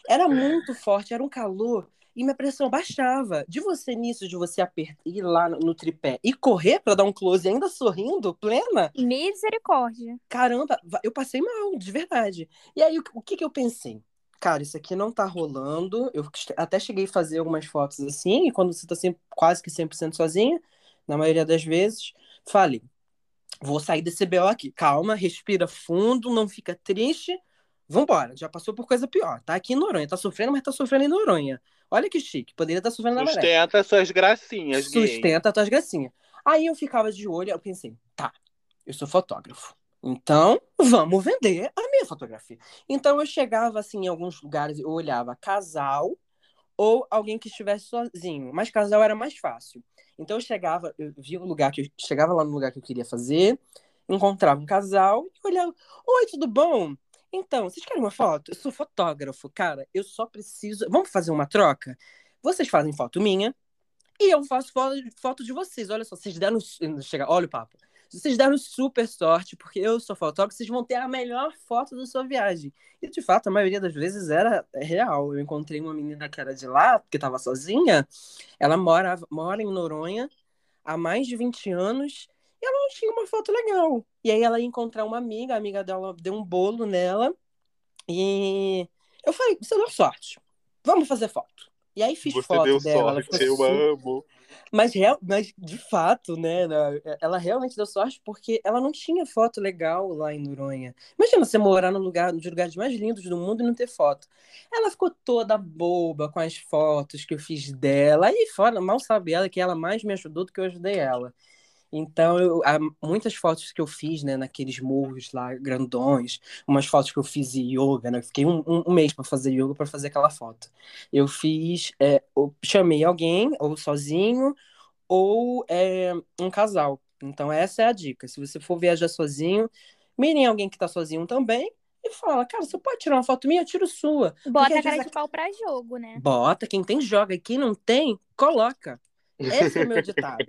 era muito forte, era um calor e minha pressão baixava, de você nisso, de você apertar, ir lá no, no tripé e correr para dar um close ainda sorrindo, plena, misericórdia, caramba, eu passei mal, de verdade. E aí o, o que que eu pensei? Cara, isso aqui não tá rolando. Eu até cheguei a fazer algumas fotos assim, e quando você tá sempre, quase que cem por cento sozinha, na maioria das vezes, falei, vou sair desse B O aqui. Calma, respira fundo, não fica triste. Vambora, já passou por coisa pior. Tá aqui em Noronha, tá sofrendo, mas tá sofrendo em Noronha. Olha que chique, poderia estar sofrendo na Maré. Sustenta suas gracinhas, Sustenta gay. Tuas gracinhas. Aí eu ficava de olho, eu pensei, tá, eu sou fotógrafo. Então, vamos vender a minha fotografia. Então, eu chegava, assim, em alguns lugares, eu olhava casal ou alguém que estivesse sozinho. Mas casal era mais fácil. Então, eu chegava, eu via um lugar que eu chegava lá no lugar que eu queria fazer, encontrava um casal e olhava. Oi, tudo bom? Então, vocês querem uma foto? Eu sou fotógrafo, cara. Eu só preciso... Vamos fazer uma troca? Vocês fazem foto minha e eu faço foto de vocês. Olha só, vocês deram... Chega... Olha o papo. Vocês deram super sorte, porque eu sou fotógrafo, vocês vão ter a melhor foto da sua viagem. E, de fato, a maioria das vezes era real. Eu encontrei uma menina que era de lá, que estava sozinha. Ela mora, mora em Noronha há mais de vinte anos e ela não tinha uma foto legal. E aí ela ia encontrar uma amiga, a amiga dela deu um bolo nela. E eu falei, você deu sorte, vamos fazer foto. E aí fiz foto dela. Você deu sorte, eu amo. Mas, real, mas, de fato, né, ela realmente deu sorte porque ela não tinha foto legal lá em Noronha. Imagina você morar num lugar, um dos lugares mais lindos do mundo e não ter foto. Ela ficou toda boba com as fotos que eu fiz dela. E fora, mal sabe ela que ela mais me ajudou do que eu ajudei ela. Então, eu, há muitas fotos que eu fiz, né, naqueles morros lá, grandões, umas fotos que eu fiz em yoga, né, eu fiquei um, um mês para fazer yoga, para fazer aquela foto. Eu fiz, é, eu chamei alguém, ou sozinho, ou é, um casal. Então, essa é a dica. Se você for viajar sozinho, mirem alguém que tá sozinho também e fala, cara, você pode tirar uma foto minha? Eu tiro sua. Bota a cara de pau pra jogo, né? Bota, quem tem joga, e quem não tem, coloca. Esse é o meu ditado.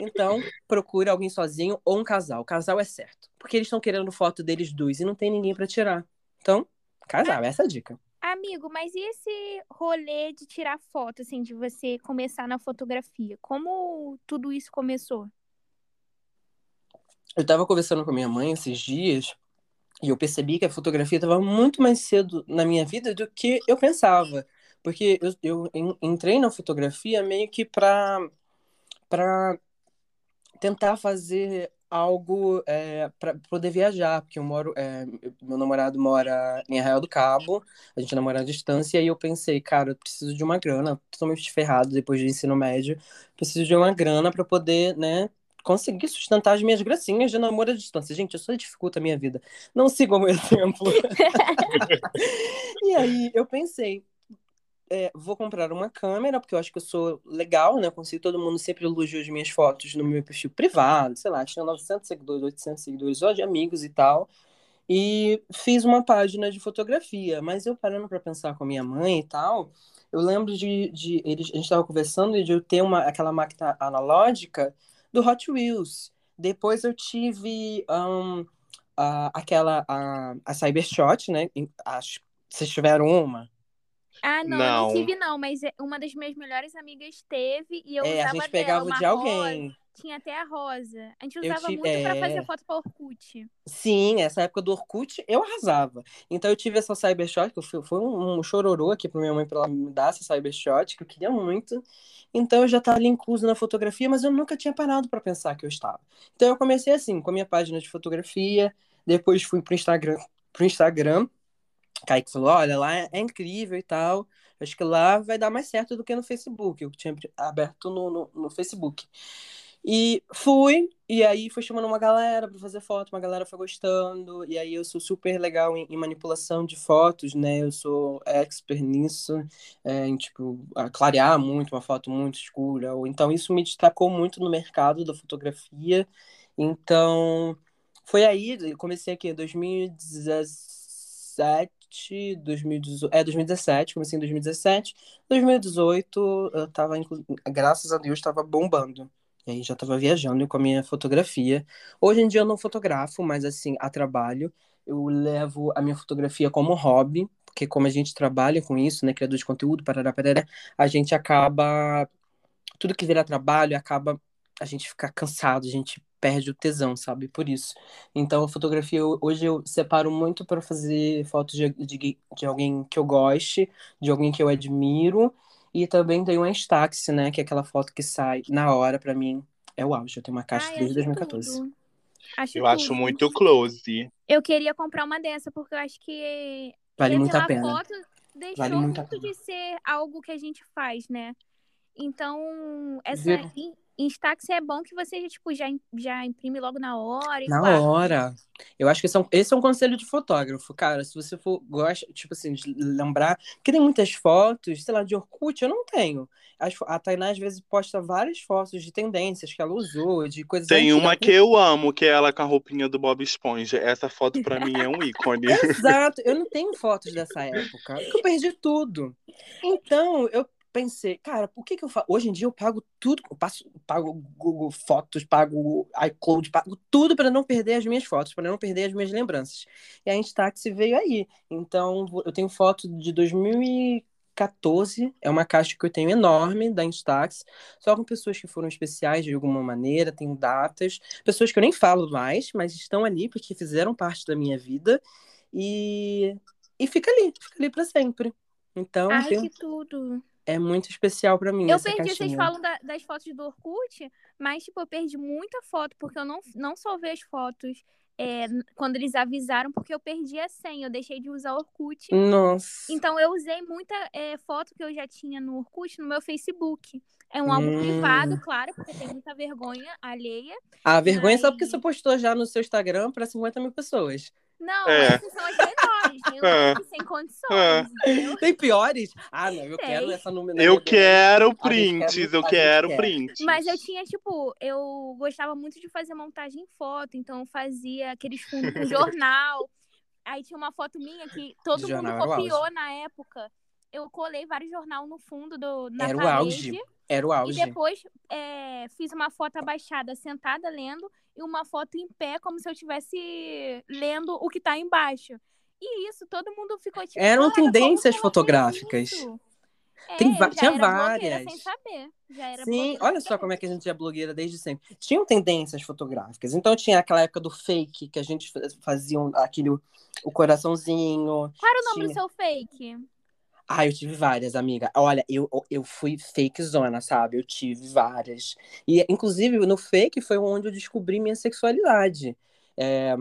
Então, procura alguém sozinho ou um casal. Casal é certo. Porque eles estão querendo foto deles dois e não tem ninguém pra tirar. Então, casal, essa é a dica. Amigo, mas e esse rolê de tirar foto, assim, de você começar na fotografia? Como tudo isso começou? Eu tava conversando com a minha mãe esses dias e eu percebi que a fotografia tava muito mais cedo na minha vida do que eu pensava. Porque eu, eu en, entrei na fotografia meio que pra, pra tentar fazer algo é, para poder viajar, porque eu moro, é, meu namorado mora em Arraial do Cabo, a gente namora à distância, e eu pensei, cara, eu preciso de uma grana, totalmente ferrado depois do ensino médio, preciso de uma grana para poder, né, conseguir sustentar as minhas gracinhas de namoro à distância. Gente, eu só dificulto a minha vida, não sigam o meu exemplo. E aí eu pensei, É, vou comprar uma câmera, porque eu acho que eu sou legal, né? Eu consigo, todo mundo sempre elogia as minhas fotos no meu perfil privado, sei lá, tinha novecentos seguidores, oitocentos seguidores, hoje amigos e tal. E fiz uma página de fotografia, mas eu parando para pensar com a minha mãe e tal, eu lembro de, de eles, a gente estava conversando e de eu ter uma, aquela máquina analógica do Hot Wheels. Depois eu tive um, a, aquela, a, a Cybershot, né? Acho que vocês tiveram uma. Ah, não, não, eu não tive não, mas uma das minhas melhores amigas teve e eu é, usava a gente pegava dela, de alguém. Rosa, tinha até a rosa. A gente usava tive, muito é... pra fazer foto pra Orkut. Sim, essa época do Orkut eu arrasava. Então eu tive essa Cybershot, que foi um, um chororô aqui pra minha mãe pra ela me dar essa Cybershot, que eu queria muito. Então eu já estava ali incluso na fotografia, mas eu nunca tinha parado pra pensar que eu estava. Então eu comecei assim, com a minha página de fotografia, depois fui pro Instagram, pro Instagram. Kaique falou, olha, lá é incrível e tal, acho que lá vai dar mais certo do que no Facebook, eu tinha aberto no, no, no Facebook. E fui, e aí fui chamando uma galera para fazer foto, uma galera foi gostando, e aí eu sou super legal em, em manipulação de fotos, né, eu sou expert nisso, é, em, tipo, clarear muito, uma foto muito escura, ou, então isso me destacou muito no mercado da fotografia, então foi aí, eu comecei aqui em dois mil e dezessete, dois mil e dezoito, é, dois mil e dezessete, comecei em dois mil e dezessete, dois mil e dezoito eu tava, graças a Deus, tava bombando, e aí já tava viajando com a minha fotografia. Hoje em dia eu não fotografo, mas assim, a trabalho, eu levo a minha fotografia como hobby, porque como a gente trabalha com isso, né, criador de conteúdo, parará, parará, a gente acaba, tudo que vira trabalho, acaba, a gente fica cansado, a gente perde o tesão, sabe? Por isso. Então, a fotografia, eu, hoje eu separo muito para fazer fotos de, de, de alguém que eu goste, de alguém que eu admiro. E também tem um Instax, né? Que é aquela foto que sai na hora, para mim, é o auge. Eu tenho uma caixa Ai, desde dois mil e catorze. Acho eu tudo. acho muito close. Eu queria comprar uma dessa, porque eu acho que... Vale muito a pena. Foto deixou vale muito, muito de ser algo que a gente faz, né? Então, essa... Ver... Instax é bom que você tipo, já, já imprime logo na hora. E na guarda. hora. Eu acho que são, esse é um conselho de fotógrafo, cara. Se você for, gosta, tipo assim, de lembrar... Porque tem muitas fotos, sei lá, de Orkut, eu não tenho. As, a Thayná, às vezes, posta várias fotos de tendências que ela usou, de coisas... Tem uma que eu amo, que é ela com a roupinha do Bob Esponja. Essa foto, pra mim, é um ícone. Exato. Eu não tenho fotos dessa época. Eu perdi tudo. Então, eu... pensei, cara, por que que eu faço? Hoje em dia eu pago tudo, eu passo, pago Google Fotos, pago iCloud, pago tudo para não perder as minhas fotos, para não perder as minhas lembranças. E a Instax veio aí. Então, eu tenho foto de dois mil e catorze, é uma caixa que eu tenho enorme da Instax, só com pessoas que foram especiais de alguma maneira, tenho datas, pessoas que eu nem falo mais, mas estão ali porque fizeram parte da minha vida e, e fica ali, fica ali para sempre. Então, Ai, tem... que tudo! É muito especial pra mim. Eu essa perdi, caixinha. Vocês falam da, das fotos do Orkut, mas, tipo, eu perdi muita foto, porque eu não, não salvei as fotos é, quando eles avisaram, porque eu perdi a senha, eu deixei de usar o Orkut. Nossa. Então, eu usei muita é, foto que eu já tinha no Orkut no meu Facebook. É um álbum hum. privado, claro, porque tem muita vergonha alheia. A vergonha mas... é só porque você postou já no seu Instagram pra cinquenta mil pessoas. Não, é. essas são as menores, tem né? é. sem condições. É. Tem piores? Ah, não, eu tem. quero essa número. Eu quero prints, quer, eu quero quer. prints. Mas eu tinha, tipo, eu gostava muito de fazer montagem em foto, então eu fazia aqueles fundos com jornal. Aí tinha uma foto minha que todo mundo copiou na época. Eu colei vários jornal no fundo do, na Era parede. O auge. Era o auge. E depois é, fiz uma foto abaixada, sentada, lendo, e uma foto em pé, como se eu estivesse lendo o que tá embaixo. E isso, todo mundo ficou tipo... Eram tendências fotográficas. É, Tem, tinha várias. Sem saber. Já era Sim, olha só como é que a gente é blogueira desde sempre. Tinham tendências fotográficas. Então tinha aquela época do fake, que a gente fazia aquele, o coraçãozinho. Qual era o nome tinha... do seu fake? Ah, eu tive várias, amiga. Olha, eu, eu fui fakezona, sabe? Eu tive várias. E, inclusive, no fake foi onde eu descobri minha sexualidade. É,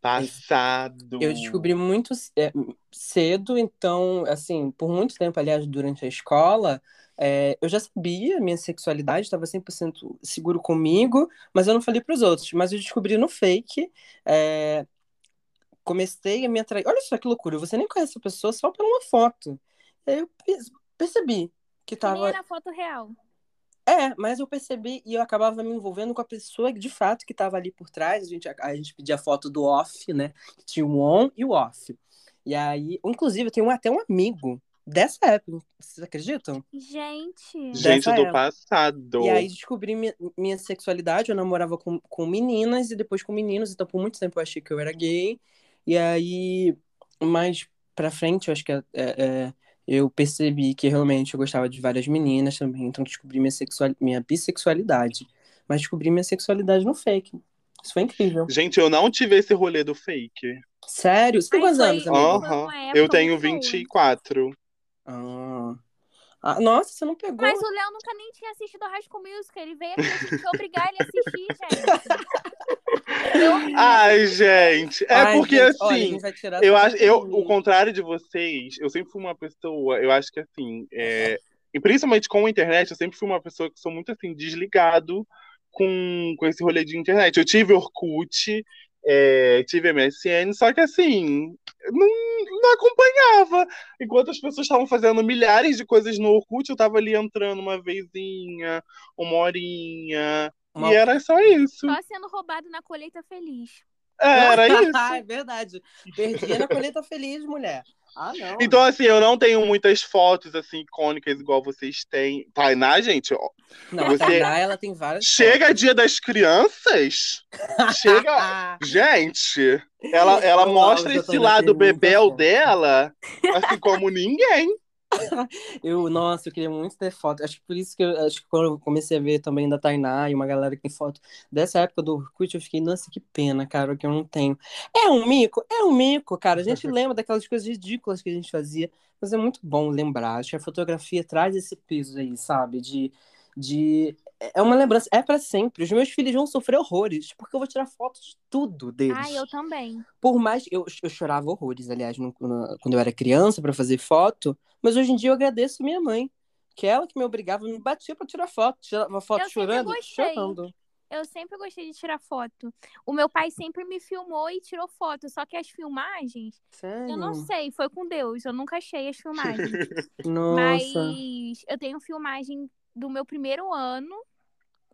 Passado! Eu descobri muito é, cedo, então, assim, por muito tempo, aliás, durante a escola, é, eu já sabia minha sexualidade, estava cem por cento seguro comigo, mas eu não falei pros outros. Mas eu descobri no fake... É, comecei a me atrair. Olha só que loucura, você nem conhece a pessoa só por uma foto. Eu percebi que tava... Nem era foto real. É, mas eu percebi e eu acabava me envolvendo com a pessoa de fato que tava ali por trás. A gente, a gente pedia foto do off, né? Tinha o on e o off. E aí, inclusive, eu tenho até um amigo dessa época, vocês acreditam? Gente! Dessa gente do época. Passado! E aí descobri minha, minha sexualidade, eu namorava com, com meninas e depois com meninos, então por muito tempo eu achei que eu era gay. E aí, mais pra frente, eu acho que é, é, eu percebi que realmente eu gostava de várias meninas também. Então, descobri minha, sexual... minha bissexualidade. Mas descobri minha sexualidade no fake. Isso foi incrível. Gente, eu não tive esse rolê do fake. Sério? Você tem quantos anos, amiga? Uhum. Eu tenho vinte e quatro. Ah... Ah, nossa, você não pegou. Mas o Léo nunca nem tinha assistido a High School Musical. Ele veio aqui te obrigar ele a assistir, gente. Ai, gente. É Ai, porque, gente, assim, olha, eu acho, eu, o contrário de vocês, eu sempre fui uma pessoa, eu acho que, assim, é, e principalmente com a internet, eu sempre fui uma pessoa que sou muito, assim, desligado com, com esse rolê de internet. Eu tive Orkut, é, tive M S N, só que assim, não, não acompanhava. Enquanto as pessoas estavam fazendo milhares de coisas no Orkut, eu tava ali entrando uma vezinha, uma horinha, uma... e era só isso. Só sendo roubado na colheita feliz. É, era isso. É verdade, perdi na colheita feliz, mulher. Ah, não. Então, assim, eu não tenho muitas fotos, assim, icônicas igual vocês têm. Thayná, gente, ó. Não, você... Thayná, ela tem várias. Chega fotos. Dia das Crianças. Chega. Gente, ela, ela mostra Laura, esse lado bebel dela, assim, como ninguém. Eu, nossa, eu queria muito ter foto. Acho que por isso que eu, acho que quando eu comecei a ver também da Thayná e uma galera que tem foto dessa época do Orkut, eu fiquei, nossa, que pena, cara, que eu não tenho. É um mico, é um mico, cara. A gente lembra daquelas coisas ridículas que a gente fazia, mas é muito bom lembrar. Acho que a fotografia traz esse peso aí, sabe? De... de... É uma lembrança, é pra sempre. Os meus filhos vão sofrer horrores, porque eu vou tirar foto de tudo deles. Ah, eu também. Por mais... Eu, eu chorava horrores, aliás, no, no, quando eu era criança, pra fazer foto. Mas hoje em dia eu agradeço minha mãe, que ela que me obrigava, me batia pra tirar foto. Tirar uma foto eu chorando, chorando. Eu sempre gostei de tirar foto. O meu pai sempre me filmou e tirou foto. Só que as filmagens... Sério? Eu não sei, foi com Deus. Eu nunca achei as filmagens. Nossa. Mas eu tenho filmagem... do meu primeiro ano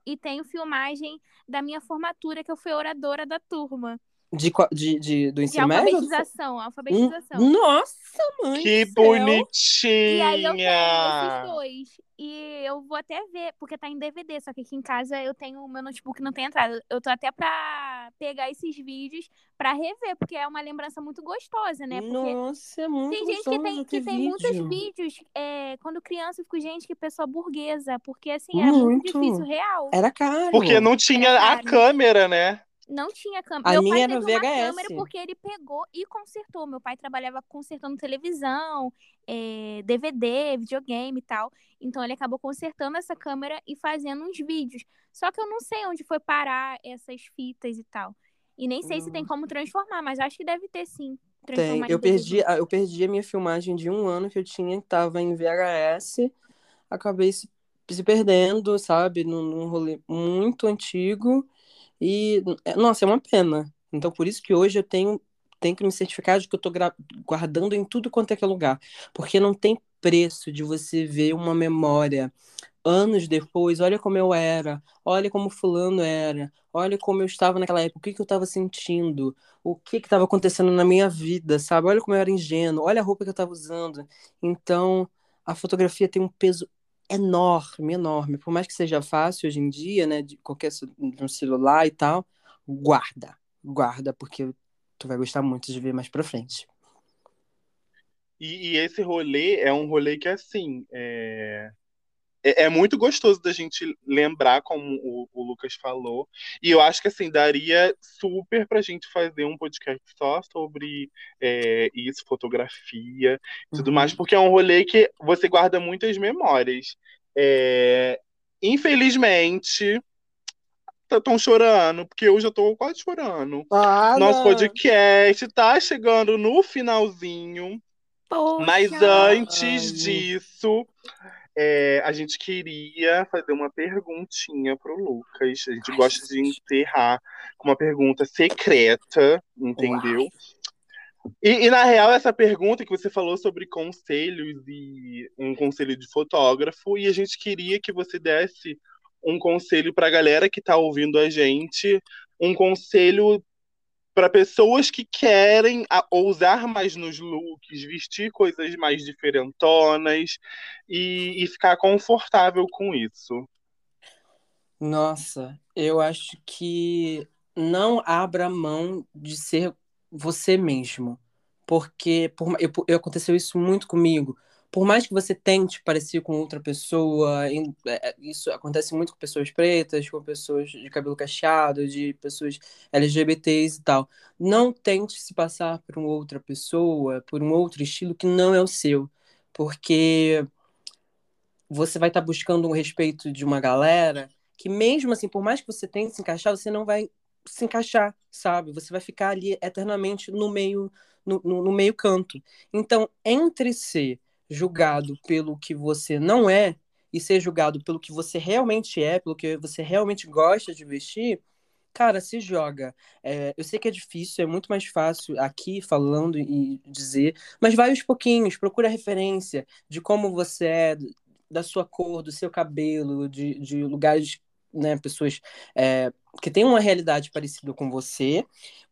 e tenho filmagem da minha formatura, que eu fui oradora da turma. De, de, de, do ensino médio? De alfabetização, alfabetização. Nossa, mãe! Que bonitinha! E aí eu tenho esses dois. E eu vou até ver, porque tá em D V D, só que aqui em casa eu tenho o meu notebook, não tem entrada. Eu tô até pra pegar esses vídeos pra rever, porque é uma lembrança muito gostosa, né? Porque nossa, é muito tem gente que tem, que tem muitos vídeos, é, quando criança eu fico, gente, que pessoa burguesa, porque assim, era muito, muito difícil, real. Era caro. Porque não tinha a câmera, né? Não tinha câmera. A meu minha pai teve era V H S. Uma câmera porque ele pegou e consertou. Meu pai trabalhava consertando televisão, é, D V D, videogame e tal. Então ele acabou consertando essa câmera e fazendo uns vídeos. Só que eu não sei onde foi parar essas fitas e tal. E nem sei hum. se tem como transformar, mas acho que deve ter sim. Tem. Eu perdi, eu perdi a minha filmagem de um ano que eu tinha, que tava em V H S. Acabei se, se perdendo, sabe? Num, num rolê muito antigo. E, nossa, é uma pena. Então, por isso que hoje eu tenho, tenho que me certificar de que eu tô gra- guardando em tudo quanto é que é lugar. Porque não tem preço de você ver uma memória anos depois, olha como eu era, olha como fulano era, olha como eu estava naquela época, o que, que eu estava sentindo, o que que estava acontecendo na minha vida, sabe? Olha como eu era ingênuo, olha a roupa que eu estava usando. Então, a fotografia tem um peso enorme, enorme. Por mais que seja fácil hoje em dia, né, de qualquer de um celular e tal, guarda, guarda, porque tu vai gostar muito de ver mais pra frente. E, e esse rolê é um rolê que, assim, é... é, é muito gostoso da gente lembrar, como o, o Lucas falou. E eu acho que, assim, daria super pra gente fazer um podcast só sobre é, isso, fotografia e tudo uhum. mais, porque é um rolê que você guarda muitas memórias. É, infelizmente... estão chorando, porque eu já tô quase chorando. Ah, nosso não. podcast tá chegando no finalzinho. Poxa. Mas antes disso, é, a gente queria fazer uma perguntinha pro Lucas. A gente Ai, gosta gente. de encerrar com uma pergunta secreta, entendeu? E, e, na real, essa pergunta que você falou sobre conselhos e um conselho de fotógrafo, e a gente queria que você desse um conselho para a galera que está ouvindo a gente, um conselho para pessoas que querem ousar mais nos looks, vestir coisas mais diferentonas e, e ficar confortável com isso. Nossa, eu acho que não abra mão de ser você mesmo, porque por, eu, eu, aconteceu isso muito comigo. Por mais que você tente parecer com outra pessoa, isso acontece muito com pessoas pretas, com pessoas de cabelo cacheado, de pessoas L G B T s e tal. Não tente se passar por outra pessoa, por um outro estilo que não é o seu. Porque você vai estar buscando um respeito de uma galera que mesmo assim, por mais que você tente se encaixar, você não vai se encaixar, sabe? Você vai ficar ali eternamente no meio, no, no, no meio canto. Então, entre si, julgado pelo que você não é e ser julgado pelo que você realmente é, pelo que você realmente gosta de vestir, cara, se joga. É, eu sei que é difícil, é muito mais fácil aqui falando e dizer, mas vai aos pouquinhos, procura referência de como você é, da sua cor, do seu cabelo, de, de lugares, né, pessoas é, que têm uma realidade parecida com você,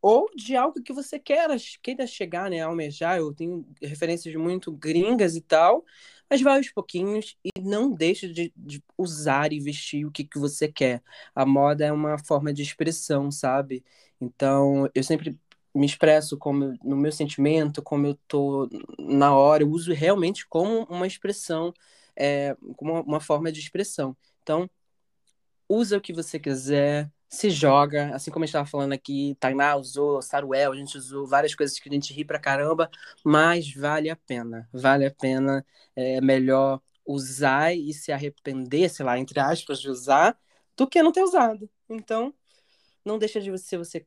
ou de algo que você queira, queira chegar, né, almejar. Eu tenho referências muito gringas e tal, mas vai aos pouquinhos e não deixe de, de usar e vestir o que, que você quer. A moda é uma forma de expressão, sabe? Então, eu sempre me expresso como, no meu sentimento, como eu tô na hora, eu uso realmente como uma expressão, é, como uma forma de expressão. Então, usa o que você quiser, se joga. Assim como a gente estava falando aqui, Thayná usou, Saruel, a gente usou várias coisas que a gente ri pra caramba, mas vale a pena. Vale a pena, é melhor usar e se arrepender, sei lá, entre aspas, de usar, do que não ter usado. Então, não deixa de você, você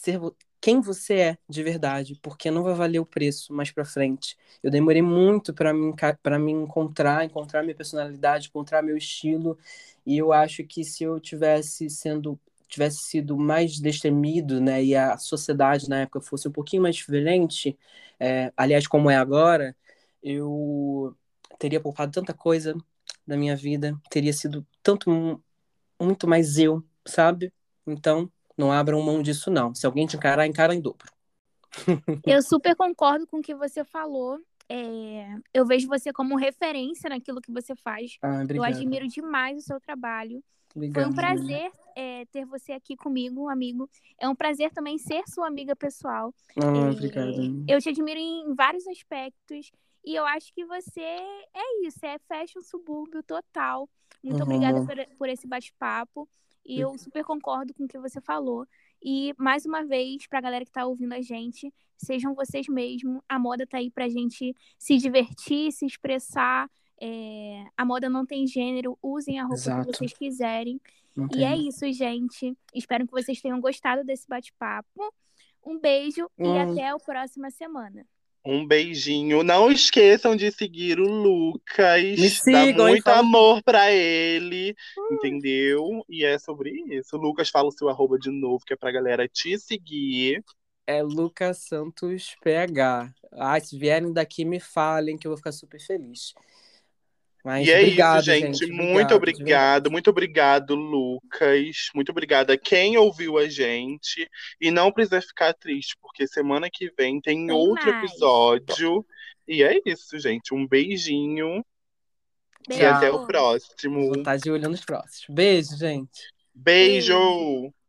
ser quem você é de verdade, porque não vai valer o preço mais pra frente. Eu demorei muito pra me, pra me encontrar, encontrar minha personalidade, encontrar meu estilo. E eu acho que se eu tivesse, sendo, tivesse sido mais destemido, né, e a sociedade na época fosse um pouquinho mais diferente, é, aliás, como é agora, eu teria poupado tanta coisa da minha vida, teria sido tanto, muito mais eu, sabe? Então, não abram mão disso, não. Se alguém te encarar, encara em dobro. Eu super concordo com o que você falou. É, eu vejo você como referência naquilo que você faz. Ah, eu admiro demais o seu trabalho. Obrigado. Foi um prazer é, ter você aqui comigo, amigo. É um prazer também ser sua amiga pessoal. Ah, obrigado. Eu te admiro em vários aspectos. E eu acho que você é isso. É fashion subúrbio total. Muito uhum. obrigada por, por esse bate-papo. E eu super concordo com o que você falou. E, mais uma vez, pra galera que tá ouvindo a gente, sejam vocês mesmos. A moda tá aí pra gente se divertir, se expressar. É... A moda não tem gênero. Usem a roupa Exato. que vocês quiserem. Não tem. E é isso, gente. Espero que vocês tenham gostado desse bate-papo. Um beijo hum. e até a próxima semana. Um beijinho. Não esqueçam de seguir o Lucas. Me sigam, dá muito amor pra ele. Hum. Entendeu? E é sobre isso. O Lucas, fala o seu arroba de novo, que é pra galera te seguir. É Lucas Santos P H. Ah, se vierem daqui, me falem, que eu vou ficar super feliz. Mas, e obrigado, é isso, gente. gente. Muito obrigado, obrigado, muito obrigado, Lucas. Muito obrigada a quem ouviu a gente. E não precisa ficar triste, porque semana que vem tem, tem outro mais. episódio. E é isso, gente. Um beijinho. Beijo. E até o próximo. Vou estar de olho nos próximos. Beijo, gente. Beijo! Beijo.